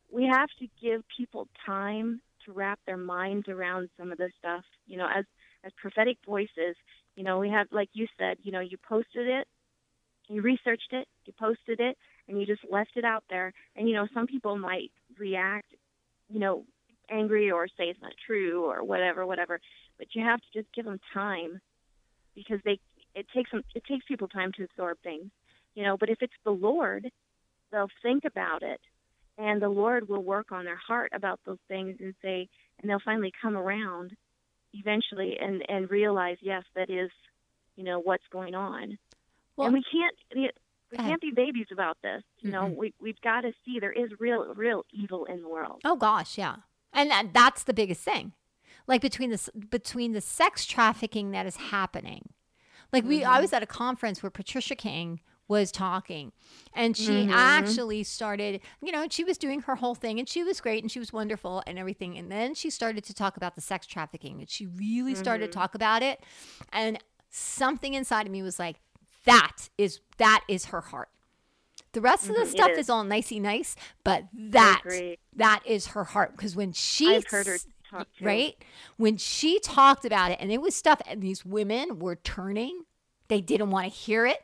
we have to give people time to wrap their minds around some of this stuff. You know, as, as prophetic voices, you know, we have, like you said, you know, you posted it, you researched it, you posted it, and you just left it out there. And, you know, some people might react, you know, angry or say it's not true or whatever, whatever, but you have to just give them time. Because they, it takes them, it takes people time to absorb things, you know. But if it's the Lord, they'll think about it, and the Lord will work on their heart about those things, and say, and they'll finally come around, eventually, and, and realize, yes, that is, you know, what's going on. Well, and we can't we can't be babies about this, you mm-hmm. know. We we've got to see there is real real evil in the world. Oh gosh, yeah, and that, that's the biggest thing. Like between the, between the sex trafficking that is happening. Like we, mm-hmm. I was at a conference where Patricia King was talking, and she mm-hmm. actually started, you know, she was doing her whole thing, and she was great and she was wonderful and everything. And then she started to talk about the sex trafficking, and she really mm-hmm. started to talk about it. And something inside of me was like, that is, that is her heart. The rest mm-hmm. of the stuff is. is all nicey nice, but that, that is her heart. Because when she, I've heard her right? When she talked about it, and it was stuff, and these women were turning. They didn't want to hear it.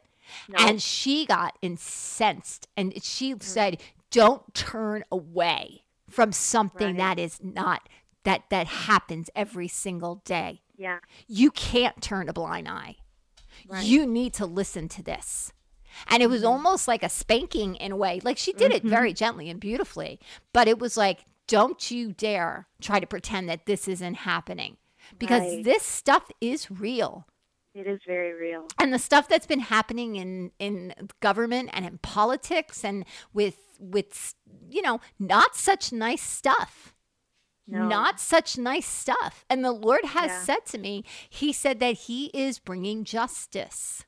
No. And she got incensed. And she mm-hmm. said, don't turn away from something right. that is not, that that happens every single day. Yeah. You can't turn a blind eye. Right. You need to listen to this. And it was mm-hmm. almost like a spanking in a way. Like she did mm-hmm. it very gently and beautifully, but it was like, don't you dare try to pretend that this isn't happening, because right. this stuff is real. It is very real. And the stuff that's been happening in, in government and in politics and with, with, you know, not such nice stuff, no. not such nice stuff. And the Lord has yeah. said to me, he said that he is bringing justice.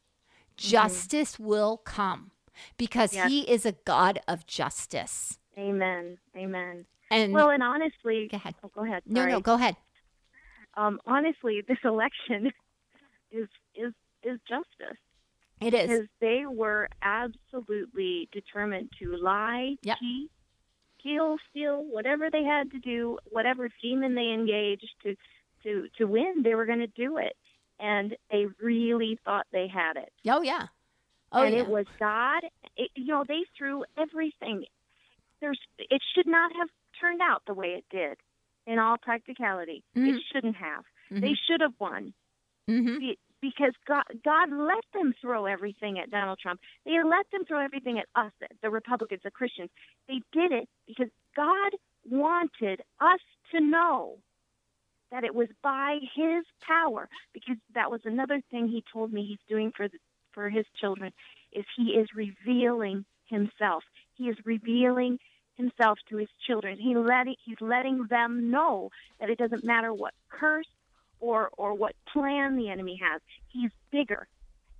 Justice mm-hmm. will come because yes. he is a God of justice. Amen. Amen. And well, and honestly, go ahead. Oh, go ahead. Sorry. No, no, go ahead. Um, honestly, this election is is is justice. It is. Because they were absolutely determined to lie, yep. cheat, kill, steal, whatever they had to do, whatever demon they engaged to to, to win, they were going to do it. And they really thought they had it. Oh, yeah. Oh, and yeah. it was God. It, you know, they threw everything. There's, it should not have turned out the way it did in all practicality. Mm-hmm. It shouldn't have. Mm-hmm. They should have won. Mm-hmm. Be, Because God, God let them throw everything at Donald Trump. They let them throw everything at us, the Republicans, the Christians. They did it because God wanted us to know that it was by his power. Because that was another thing he told me he's doing for the, for his children, is he is revealing himself. He is revealing himself to his children. He let it, he's letting them know that it doesn't matter what curse, Or, or what plan the enemy has. He's bigger,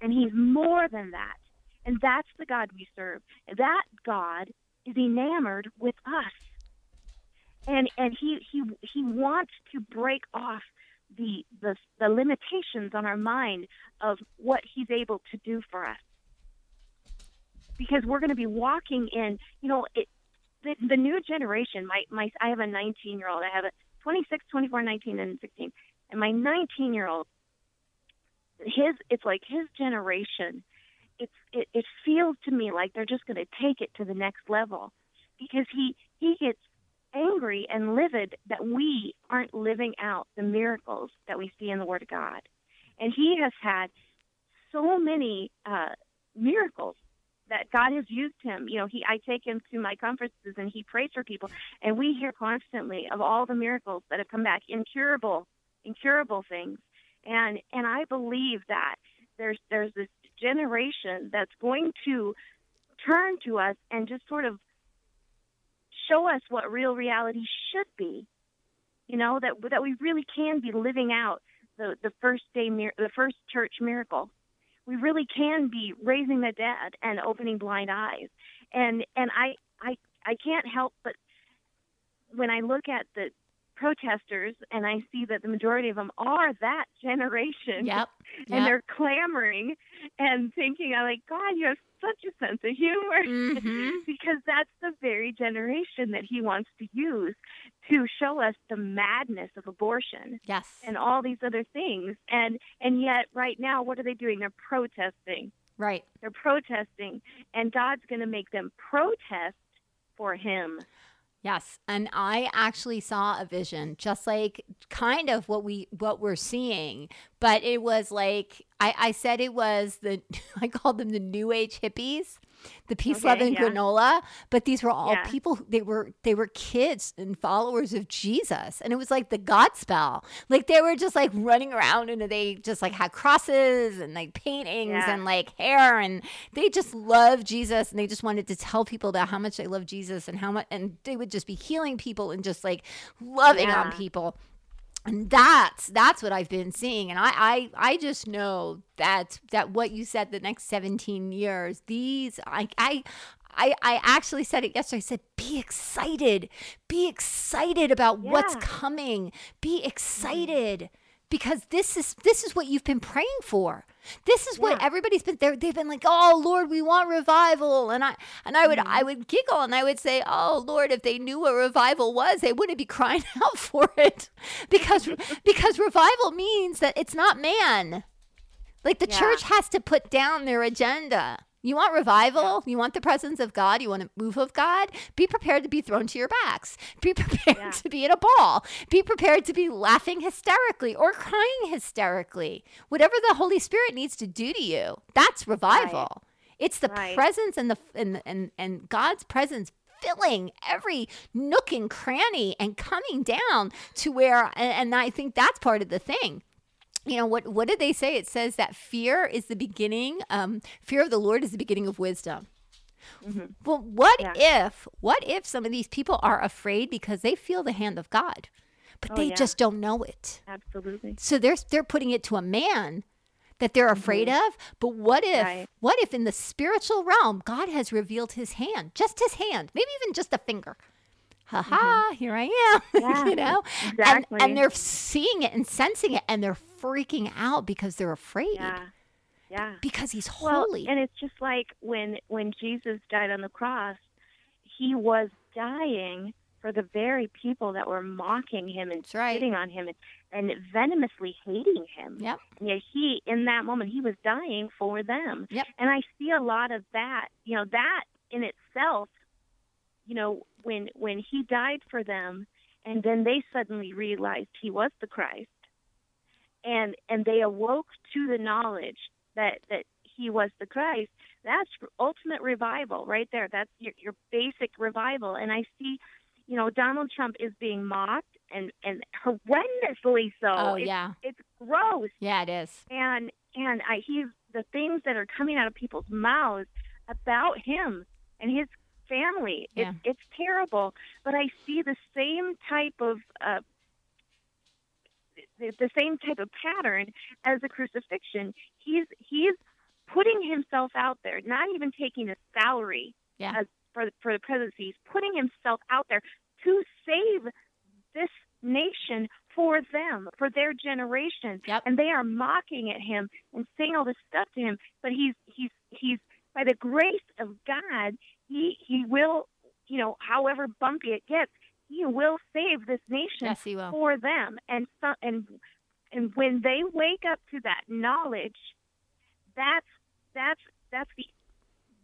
and he's more than that. And that's the God we serve. That God is enamored with us. And and he he, he wants to break off the, the the limitations on our mind of what he's able to do for us. Because we're going to be walking in, you know, it, the, the new generation. My, my I have a nineteen-year-old. I have a twenty-six, twenty-four, nineteen, and sixteen. And my nineteen-year-old, his it's like his generation, it's, it, it feels to me like they're just going to take it to the next level, because he, he gets angry and livid that we aren't living out the miracles that we see in the Word of God. And he has had so many uh, miracles that God has used him. You know, he I take him to my conferences, and he prays for people, and we hear constantly of all the miracles that have come back, incurable incurable things. And and I believe that there's there's this generation that's going to turn to us and just sort of show us what real reality should be, you know, that that we really can be living out the, the first day, the first church miracle. We really can be raising the dead and opening blind eyes. And and I, I, I can't help but when I look at the protesters, and I see that the majority of them are that generation, yep, yep. and they're clamoring and thinking, I'm like, God, you have such a sense of humor, mm-hmm. because that's the very generation that he wants to use to show us the madness of abortion, yes, and all these other things. And and yet right now, what are they doing? They're protesting. Right. They're protesting, and God's going to make them protest for him. Yes, and I actually saw a vision, just like kind of what we what we're seeing, but it was like I, I said it was the I called them the New Age hippies, the peace, okay, love, and yeah. granola. But these were all yeah. people. They were they were kids and followers of Jesus, and it was like the Godspell. Like they were just like running around, and they just like had crosses and like paintings yeah. and like hair, and they just loved Jesus, and they just wanted to tell people about how much they loved Jesus and how much, and they would just be healing people and just like loving yeah. on people. And that's that's what I've been seeing. And I, I, I just know that that what you said, the next seventeen years, these I I I, I actually said it yesterday. I said, be excited. Be excited about yeah. what's coming. Be excited. Mm-hmm. Because this is this is what you've been praying for. This is yeah. what everybody's been there. They've been like, oh, Lord, we want revival. And I and I would mm-hmm. I would giggle and I would say, oh, Lord, if they knew what revival was, they wouldn't be crying out for it. Because because revival means that it's not man. Like the yeah. church has to put down their agenda. You want revival? Yeah. You want the presence of God? You want a move of God? Be prepared to be thrown to your backs. Be prepared yeah. to be in a ball. Be prepared to be laughing hysterically or crying hysterically. Whatever the Holy Spirit needs to do to you, that's revival. Right. It's the right. presence and the and, and and God's presence filling every nook and cranny and coming down to where, and, and I think that's part of the thing. You know, what what did they say? It says that fear is the beginning, um, fear of the Lord is the beginning of wisdom. Mm-hmm. Well, what yeah. if, what if some of these people are afraid because they feel the hand of God, but oh, they yeah. just don't know it? Absolutely. So they're, they're putting it to a man that they're afraid mm-hmm. of. But what if, right. what if in the spiritual realm, God has revealed his hand, just his hand, maybe even just a finger. Ha ha, mm-hmm. here I am, yeah, you know, exactly. and, and they're seeing it and sensing it, and they're freaking out because they're afraid. Yeah. Yeah. Because he's holy. Well, and it's just like when, when Jesus died on the cross, he was dying for the very people that were mocking him and right. spitting on him and, and venomously hating him. Yep. And yet he, in that moment, he was dying for them. Yep. And I see a lot of that, you know, that in itself, you know, when when he died for them, and then they suddenly realized he was the Christ, and and they awoke to the knowledge that, that he was the Christ, that's ultimate revival right there. That's your, your basic revival. And I see, you know, Donald Trump is being mocked and, and horrendously so. Oh, it's, yeah. It's gross. Yeah, it is. And and I, he's, the things that are coming out of people's mouths about him and his family, yeah. it's, it's terrible. But I see the same type of uh, the, the same type of pattern as the crucifixion. He's he's putting himself out there, not even taking a salary yeah. as, for the, for the presidency. He's putting himself out there to save this nation for them, for their generation, yep. and they are mocking at him and saying all this stuff to him. But he's he's he's by the grace of God, he he will, you know, however bumpy it gets, he will save this nation yes, he will. For them. And so, and and when they wake up to that knowledge, that's that's that's the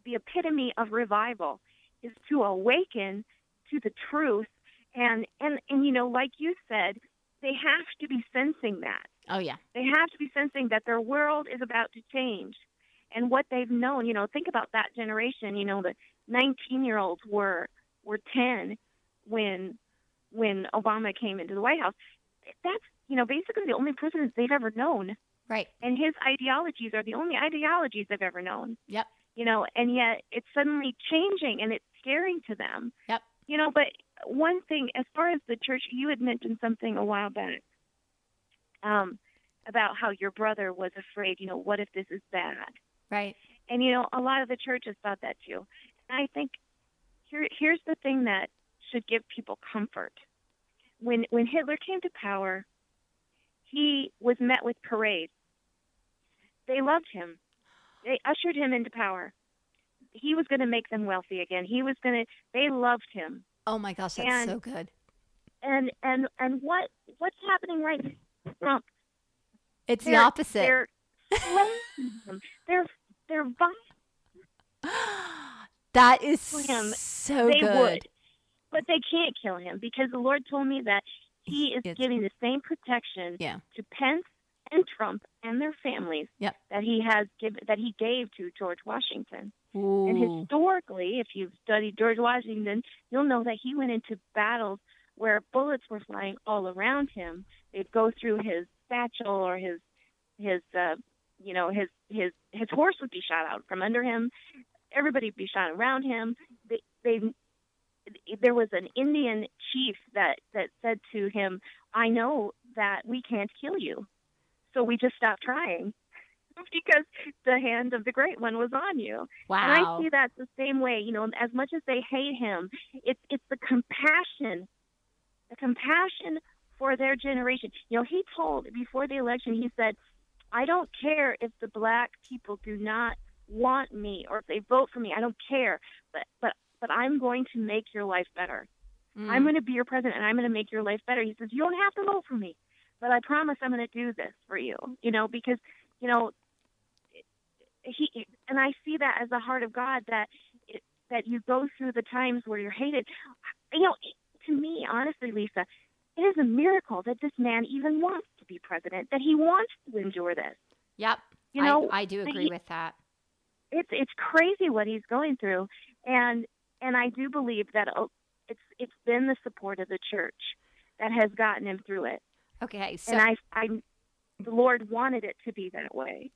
the epitome of revival, is to awaken to the truth. And, and, and, you know, like you said, they have to be sensing that. Oh, yeah. They have to be sensing that their world is about to change. And what they've known, you know, think about that generation. You know, the nineteen-year-olds were were ten when when Obama came into the White House. That's, you know, basically the only president they've ever known. Right. And his ideologies are the only ideologies they've ever known. Yep. You know, and yet it's suddenly changing, and it's scaring to them. Yep. You know, but one thing, as far as the church, you had mentioned something a while back um, about how your brother was afraid, you know, what if this is bad? Right. And, you know, a lot of the churches thought that too. And I think here, here's the thing that should give people comfort. When, when Hitler came to power, he was met with parades. They loved him. They ushered him into power. He was going to make them wealthy again. He was going to, they loved him. Oh my gosh, that's and, so good. And, and, and what, what's happening right now? Trump. It's they're, the opposite. They're, they're, they're, that is so they good. Would, but they can't kill him, because the Lord told me that he is it's, giving the same protection yeah. to Pence and Trump and their families yep. that he has given, that he gave to George Washington. Ooh. And historically, if you've studied George Washington, you'll know that he went into battles where bullets were flying all around him. They'd go through his satchel, or his his uh, you know his his his horse would be shot out from under him. Everybody would be shot around him. They, they there was an Indian chief that that said to him, "I know that we can't kill you, so we just stopped trying, because the hand of the Great One was on you." Wow. And I see that the same way, you know, as much as they hate him, it's it's the compassion, the compassion for their generation. You know, he told, before the election, he said, "I don't care if the black people do not want me, or if they vote for me, I don't care, but, but, but I'm going to make your life better. Mm. I'm going to be your president, and I'm going to make your life better." He says, "You don't have to vote for me, but I promise I'm going to do this for you," you know, because, you know, He, and I see that as the heart of God, that it, that you go through the times where you're hated. You know, to me, honestly, Lisa, it is a miracle that this man even wants to be president, that he wants to endure this. Yep. You know, I, I do agree he, with that. It's it's crazy what he's going through, and and I do believe that it's it's been the support of the church that has gotten him through it. Okay, so and I I the Lord wanted it to be that way.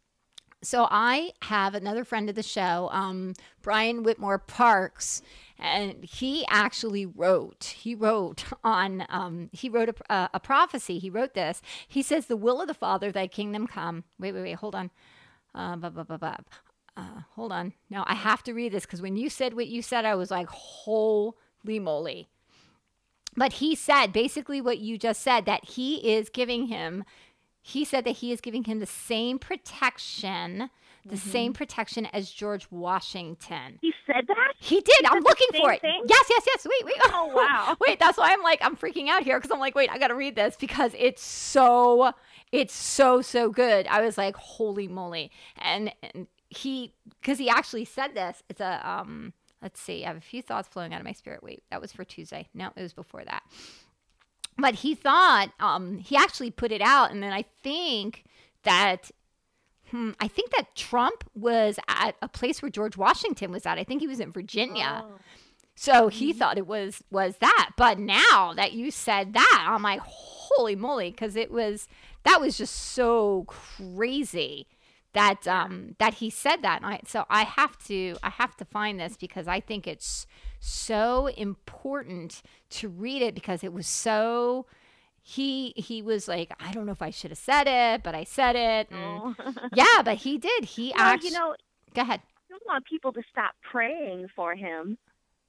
So I have another friend of the show, um, Brian Whitmore Parks, and he actually wrote, he wrote on, um, he wrote a, a, a prophecy. He wrote this. He says, the will of the Father, thy kingdom come. Wait, wait, wait, hold on. Uh, blah, blah, blah, blah. Uh, hold on. No, I have to read this because when you said what you said, I was like, holy moly. But he said basically what you just said, that he is giving him, he said that he is giving him the same protection, the mm-hmm. same protection as George Washington. He said that? He did. He I'm looking for it. Thing? Yes, yes, yes. Wait, wait. Oh, wow. Wait, that's why I'm like, I'm freaking out here because I'm like, wait, I got to read this because it's so, it's so, so good. I was like, holy moly. And, and he, because he actually said this, it's a, um, let's see, I have a few thoughts flowing out of my spirit. Wait, that was for Tuesday. No, it was before that. But he thought, um, he actually put it out. And then I think that, hmm, I think that Trump was at a place where George Washington was at. I think he was in Virginia. Oh. So he mm-hmm. thought it was, was that. But now that you said that, I'm like, holy moly, because it was, that was just so crazy. That um that he said that, and I, so I have to I have to find this because I think it's so important to read it because it was so he he was like, I don't know if I should have said it, but I said it. And, yeah, but he did. He well, actually you know go ahead. You don't want people to stop praying for him,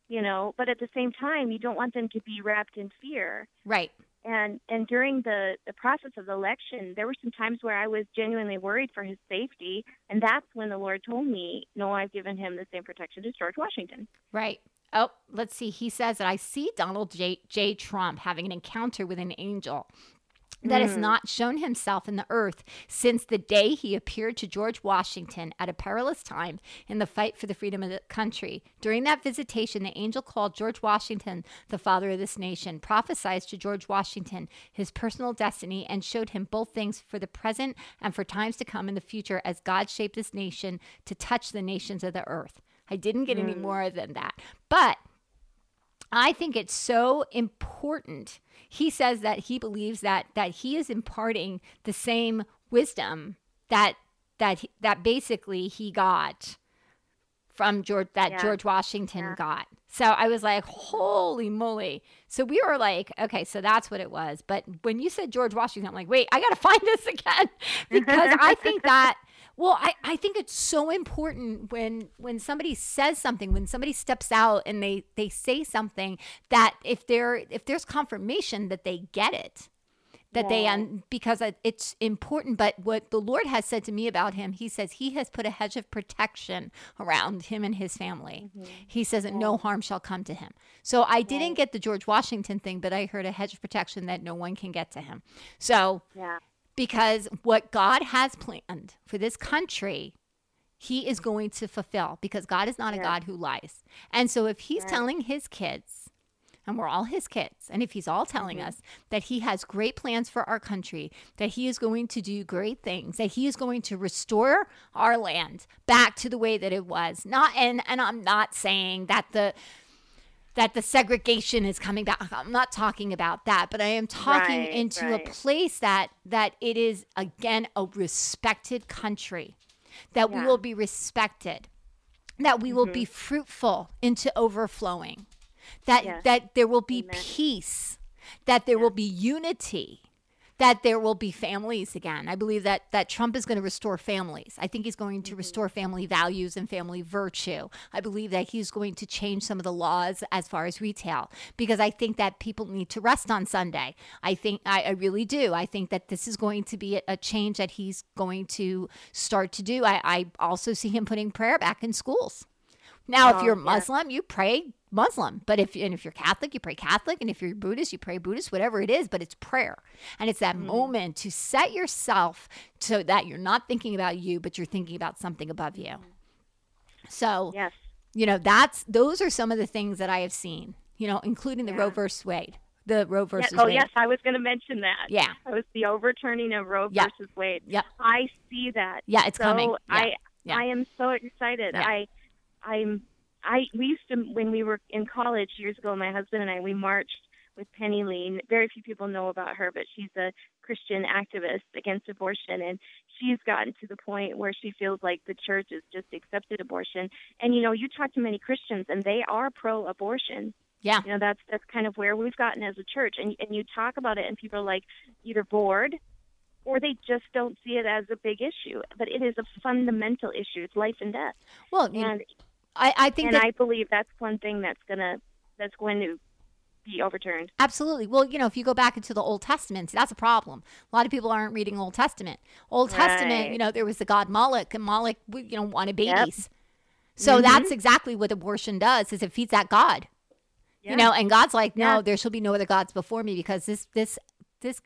you know, but at the same time, you don't want them to be wrapped in fear, right? And and during the, the process of the election, there were some times where I was genuinely worried for his safety. And that's when the Lord told me, no, I've given him the same protection as George Washington. Right. Oh, let's see. He says that I see Donald J. J. Trump having an encounter with an angel that has not shown himself in the earth since the day he appeared to George Washington at a perilous time in the fight for the freedom of the country. During that visitation, the angel called George Washington the father of this nation, prophesied to George Washington his personal destiny, and showed him both things for the present and for times to come in the future as God shaped this nation to touch the nations of the earth. I didn't get mm. any more than that. But I think it's so important. He says that he believes that that he is imparting the same wisdom that that that basically he got from George that yeah. George Washington yeah. got. So I was like, holy moly. So we were like, okay, so that's what it was. But when you said George Washington, I'm like, wait, I got to find this again because I think that Well, I, I think it's so important when when somebody says something, when somebody steps out and they, they say something, that if there if there's confirmation that they get it, that yeah. they um, because it's important. But what the Lord has said to me about him, he says he has put a hedge of protection around him and his family. Mm-hmm. He says that yeah. no harm shall come to him. So I yeah. didn't get the George Washington thing, but I heard a hedge of protection that no one can get to him. So yeah. Because what God has planned for this country, he is going to fulfill, because God is not yeah. a God who lies. And so if he's yeah. telling his kids, and we're all his kids, and if he's all telling mm-hmm. us that he has great plans for our country, that he is going to do great things, that he is going to restore our land back to the way that it was. Not and, and I'm not saying that the that the segregation is coming back. I'm not talking about that, but I am talking right, into right. a place that that it is, again, a respected country, that yeah. we will be respected, that we mm-hmm. will be fruitful into overflowing, that yes. that there will be Amen. peace, that there yeah. will be unity, that there will be families again. I believe that, that Trump is going to restore families. I think he's going to mm-hmm. restore family values and family virtue. I believe that he's going to change some of the laws as far as retail, because I think that people need to rest on Sunday. I think, I, I really do. I think that this is going to be a, a change that he's going to start to do. I, I also see him putting prayer back in schools. Now, oh, if you're Muslim, yeah. you pray Muslim. But if and if you're Catholic, you pray Catholic. And if you're Buddhist, you pray Buddhist, whatever it is. But it's prayer. And it's that mm-hmm. moment to set yourself so that you're not thinking about you, but you're thinking about something above you. So, yes. you know, that's those are some of the things that I have seen, you know, including the yeah. Roe versus Wade. The Roe versus yeah. oh, Wade. Oh, yes. I was going to mention that. Yeah. It was the overturning of Roe yeah. versus Wade. Yeah. I see that. Yeah, it's so coming. Yeah. I, yeah. I am so excited. Yeah. I. I'm, I, we used to, when we were in college years ago, my husband and I, we marched with Penny Lean. Very few people know about her, but she's a Christian activist against abortion. And she's gotten to the point where she feels like the church has just accepted abortion. And, you know, you talk to many Christians and they are pro-abortion. Yeah. You know, that's that's kind of where we've gotten as a church. And, and you talk about it and people are like either bored or they just don't see it as a big issue. But it is a fundamental issue. It's life and death. Well, and I, I think and that... I believe that's one thing that's gonna that's going to be overturned. Absolutely. Well, you know, if you go back into the Old Testament, that's a problem. A lot of people aren't reading Old Testament. Old right. Testament, you know, there was the god Moloch, and Moloch, you know, wanted babies. Yep. So mm-hmm. that's exactly what abortion does, is it feeds that god. Yeah. You know, and God's like, no, yeah. there shall be no other gods before me, because this this this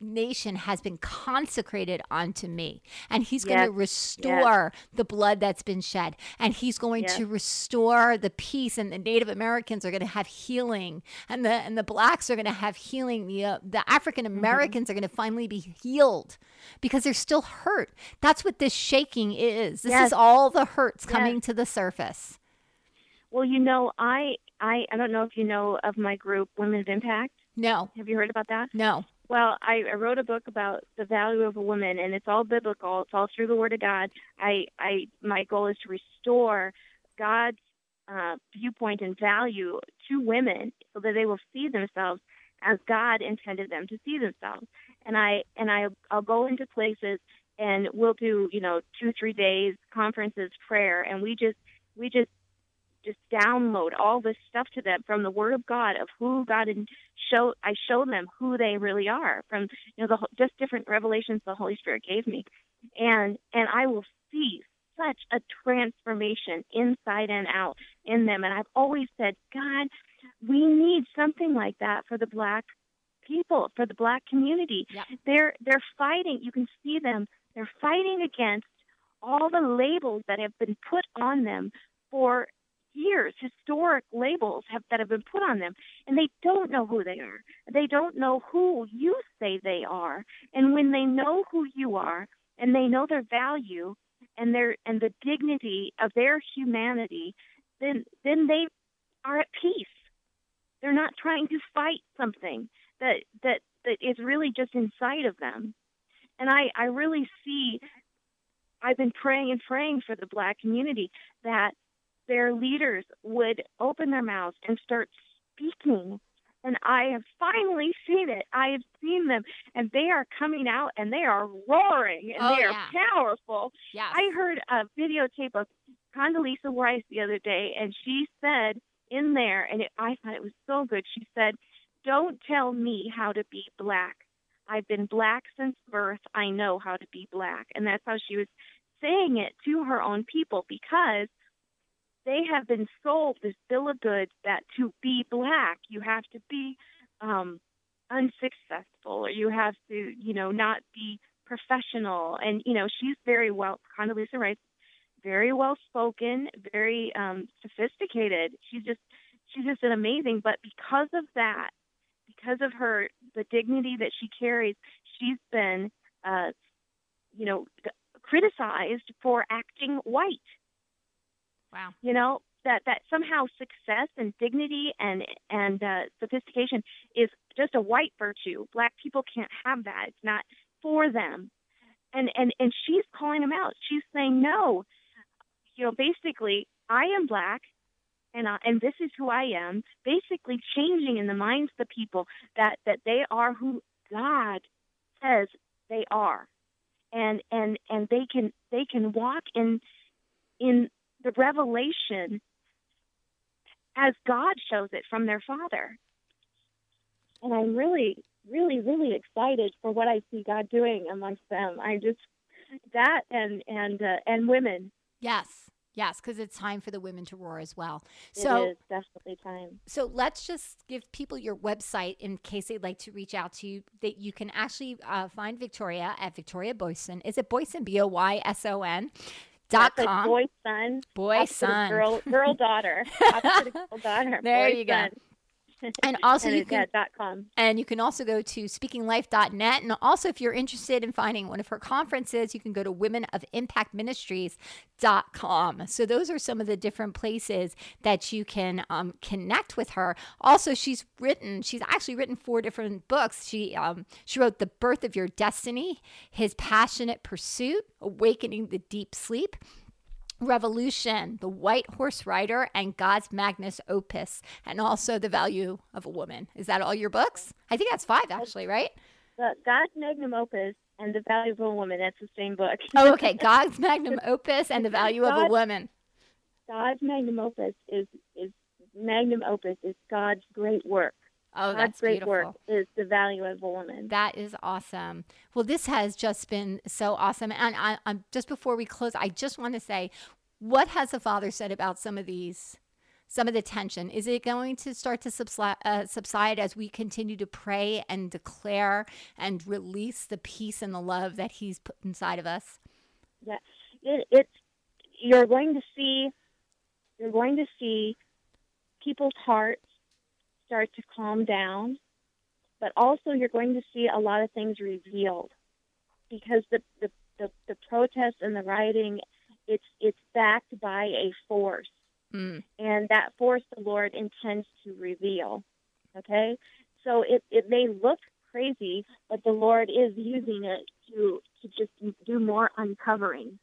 nation has been consecrated unto me, and he's yes. going to restore yes. the blood that's been shed, and he's going yes. to restore the peace, and the Native Americans are going to have healing, and the and the blacks are going to have healing, the uh, the African Americans mm-hmm. are going to finally be healed, because they're still hurt. That's what this shaking is. This yes. is all the hurts coming yes. to the surface. Well, you know, I, I I don't know if you know of my group, Women's Impact. No. Have you heard about that? No. Well, I, I wrote a book about the value of a woman, and it's all biblical. It's all through the Word of God. I, I my goal is to restore God's uh, viewpoint and value to women, so that they will see themselves as God intended them to see themselves. And I and I I'll go into places, and we'll do you know two three days conferences, prayer, and we just we just. just download all this stuff to them from the Word of God, of who God, and show I show them who they really are from you know the whole, just different revelations the Holy Spirit gave me, and and I will see such a transformation inside and out in them. And I've always said, God, we need something like that for the Black people, for the Black community. Yeah. They're they're fighting. You can see them. They're fighting against all the labels that have been put on them for years, historic labels have, that have been put on them, and they don't know who they are. They don't know who you say they are. And when they know who you are, and they know their value and their and the dignity of their humanity, then then they are at peace. They're not trying to fight something that that, that is really just inside of them. And I, I really see, I've been praying and praying for the Black community that their leaders would open their mouths and start speaking. And I have finally seen it. I have seen them, and they are coming out, and they are roaring, and oh, they are yeah. powerful. Yes. I heard a videotape of Condoleezza Rice the other day, and she said in there, and it, I thought it was so good, she said, "Don't tell me how to be Black. I've been Black since birth. I know how to be Black." And that's how she was saying it to her own people, because they have been sold this bill of goods that to be Black, you have to be um, unsuccessful, or you have to, you know, not be professional. And, you know, she's very well, Condoleezza Rice, very well spoken, very um, sophisticated. She's just, she's just an amazing, but because of that, because of her, the dignity that she carries, she's been, uh, you know, criticized for acting white. Wow. You know, that, that somehow success and dignity and and uh, sophistication is just a white virtue. Black people can't have that. It's not for them. And, and, and she's calling them out. She's saying, no, you know, basically, I am Black, and uh, and this is who I am, basically changing in the minds of the people that, that they are who God says they are. And and, and they can they can walk in in the revelation as God shows it from their Father. And I'm really, really, really excited for what I see God doing amongst them. I just, that and and uh, and women. Yes, yes, because it's time for the women to roar as well. So, it is definitely time. So let's just give people your website in case they'd like to reach out to you, that you can actually uh, find Victoria at Victoria Boyson. Is it Boyson, B O Y S O N? Dot com. Boy son. Boy son. Girl, girl daughter. Girl daughter. There boy you go. Son. And also and you can .com. And you can also go to speaking life dot net. And also, if you're interested in finding one of her conferences, you can go to women of impact ministries dot com. So those are some of the different places that you can um, connect with her. Also, she's written, she's actually written four different books. She um, she wrote The Birth of Your Destiny, His Passionate Pursuit, Awakening the Deep Sleep, Revolution, The White Horse Rider, and God's Magnus Opus, and also The Value of a Woman. Is that all your books? I think that's five, actually, right? The God's Magnum Opus and The Value of a Woman. That's the same book. Oh, okay. God's Magnum Opus and The Value God, of a Woman. God's Magnum Opus is, is Magnum Opus is God's great work. Oh, that's beautiful. God's great work is the value of a woman. That is awesome. Well, this has just been so awesome. And I, I'm, just before we close, I just want to say, what has the Father said about some of these, some of the tension? Is it going to start to subside, uh, subside as we continue to pray and declare and release the peace and the love that He's put inside of us? Yeah, it, it's you're going to see, you're going to see people's hearts start to calm down, but also you're going to see a lot of things revealed, because the the, the, the protests and the rioting, it's it's backed by a force, mm. and that force the Lord intends to reveal. Okay, so it, it may look crazy, but the Lord is using it to to just do more uncovering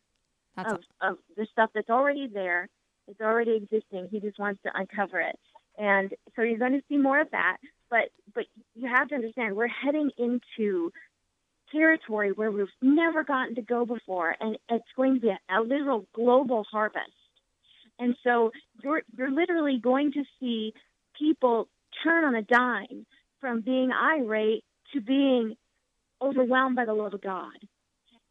that's of a- of the stuff that's already there, it's already existing. He just wants to uncover it. And so you're going to see more of that, but but you have to understand we're heading into territory where we've never gotten to go before, and it's going to be a, a literal global harvest. And so you're you're literally going to see people turn on a dime from being irate to being overwhelmed by the love of God,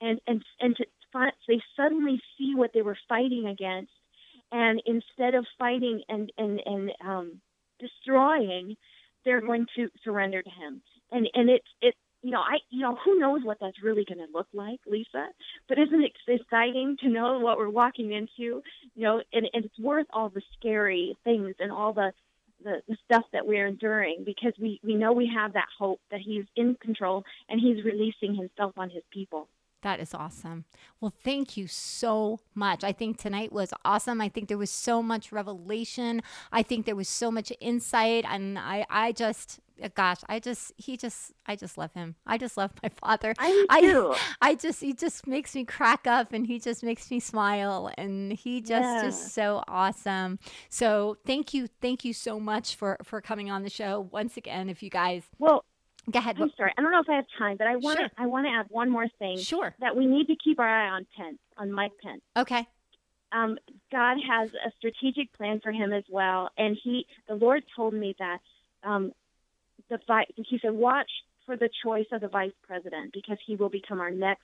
and and and to find, they suddenly see what they were fighting against. And instead of fighting and, and, and um, destroying, they're going to surrender to Him. And and it's it you know I you know who knows what that's really going to look like, Lisa? But isn't it exciting to know what we're walking into? You know, and, and it's worth all the scary things and all the, the, the stuff that we're enduring, because we, we know we have that hope that He's in control and He's releasing Himself on His people. That is awesome. Well, thank you so much. I think tonight was awesome. I think there was so much revelation. I think there was so much insight. And I, I just, gosh, I just, he just, I just love him. I just love my father. I do. I, I just, he just makes me crack up, and he just makes me smile. And he just yeah. is so awesome. So thank you. Thank you so much for, for coming on the show. Once again, if you guys. Well. Go ahead. I'm sorry. I don't know if I have time, but I want to. Sure. I want to add one more thing. Sure. That we need to keep our eye on Pence, on Mike Pence. Okay. Um, God has a strategic plan for him as well, and he, the Lord, told me that um, the vice. He said, "Watch for the choice of the vice president, because he will become our next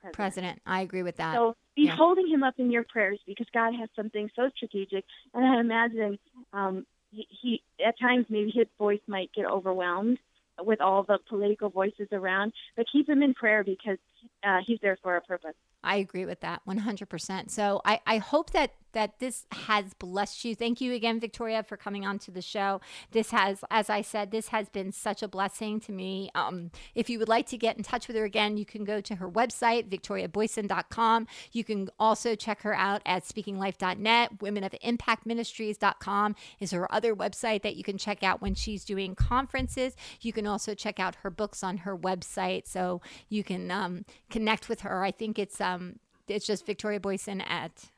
president." President, I agree with that. So be yeah. holding him up in your prayers, because God has something so strategic, and I imagine um, he, he at times maybe his voice might get overwhelmed with all the political voices around, but keep him in prayer, because uh, he's there for a purpose. I agree with that one hundred percent. So I, I hope that, that this has blessed you. Thank you again, Victoria, for coming on to the show. This has, as I said, this has been such a blessing to me. Um, if you would like to get in touch with her again, you can go to her website, victoria boyson dot com. You can also check her out at speaking life dot net. women of impact ministries dot com is her other website that you can check out when she's doing conferences. You can also check out her books on her website, so you can um, connect with her. I think it's um, Um, it's just Victoria Boyson at,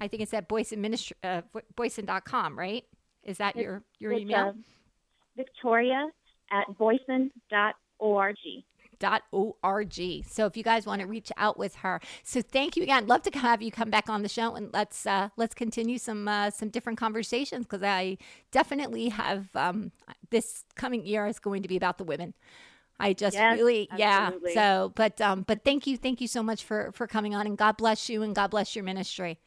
I think it's at Boyson Ministry, uh, Boyson dot com, right? Is that it's, your, your email? Victoria at Boyson dot org. Dot O R G. So if you guys want to reach out with her. So thank you again. I'd love to have you come back on the show, and let's uh, let's continue some uh, some different conversations, because I definitely have, um, this coming year is going to be about the women. I just yes, really, absolutely. yeah. So, but, um, but thank you. Thank you so much for, for coming on, and God bless you, and God bless your ministry.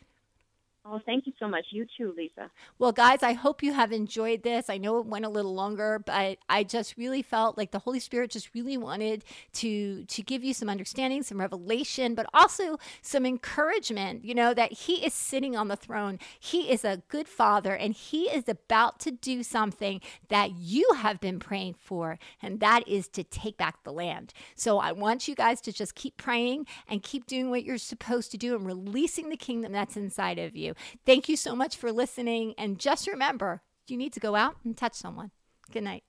Oh, thank you so much. You too, Lisa. Well, guys, I hope you have enjoyed this. I know it went a little longer, but I just really felt like the Holy Spirit just really wanted to to give you some understanding, some revelation, but also some encouragement, you know, that he is sitting on the throne. He is a good father, and he is about to do something that you have been praying for, and that is to take back the land. So I want you guys to just keep praying and keep doing what you're supposed to do and releasing the kingdom that's inside of you. Thank you so much for listening. And just remember, you need to go out and touch someone. Good night.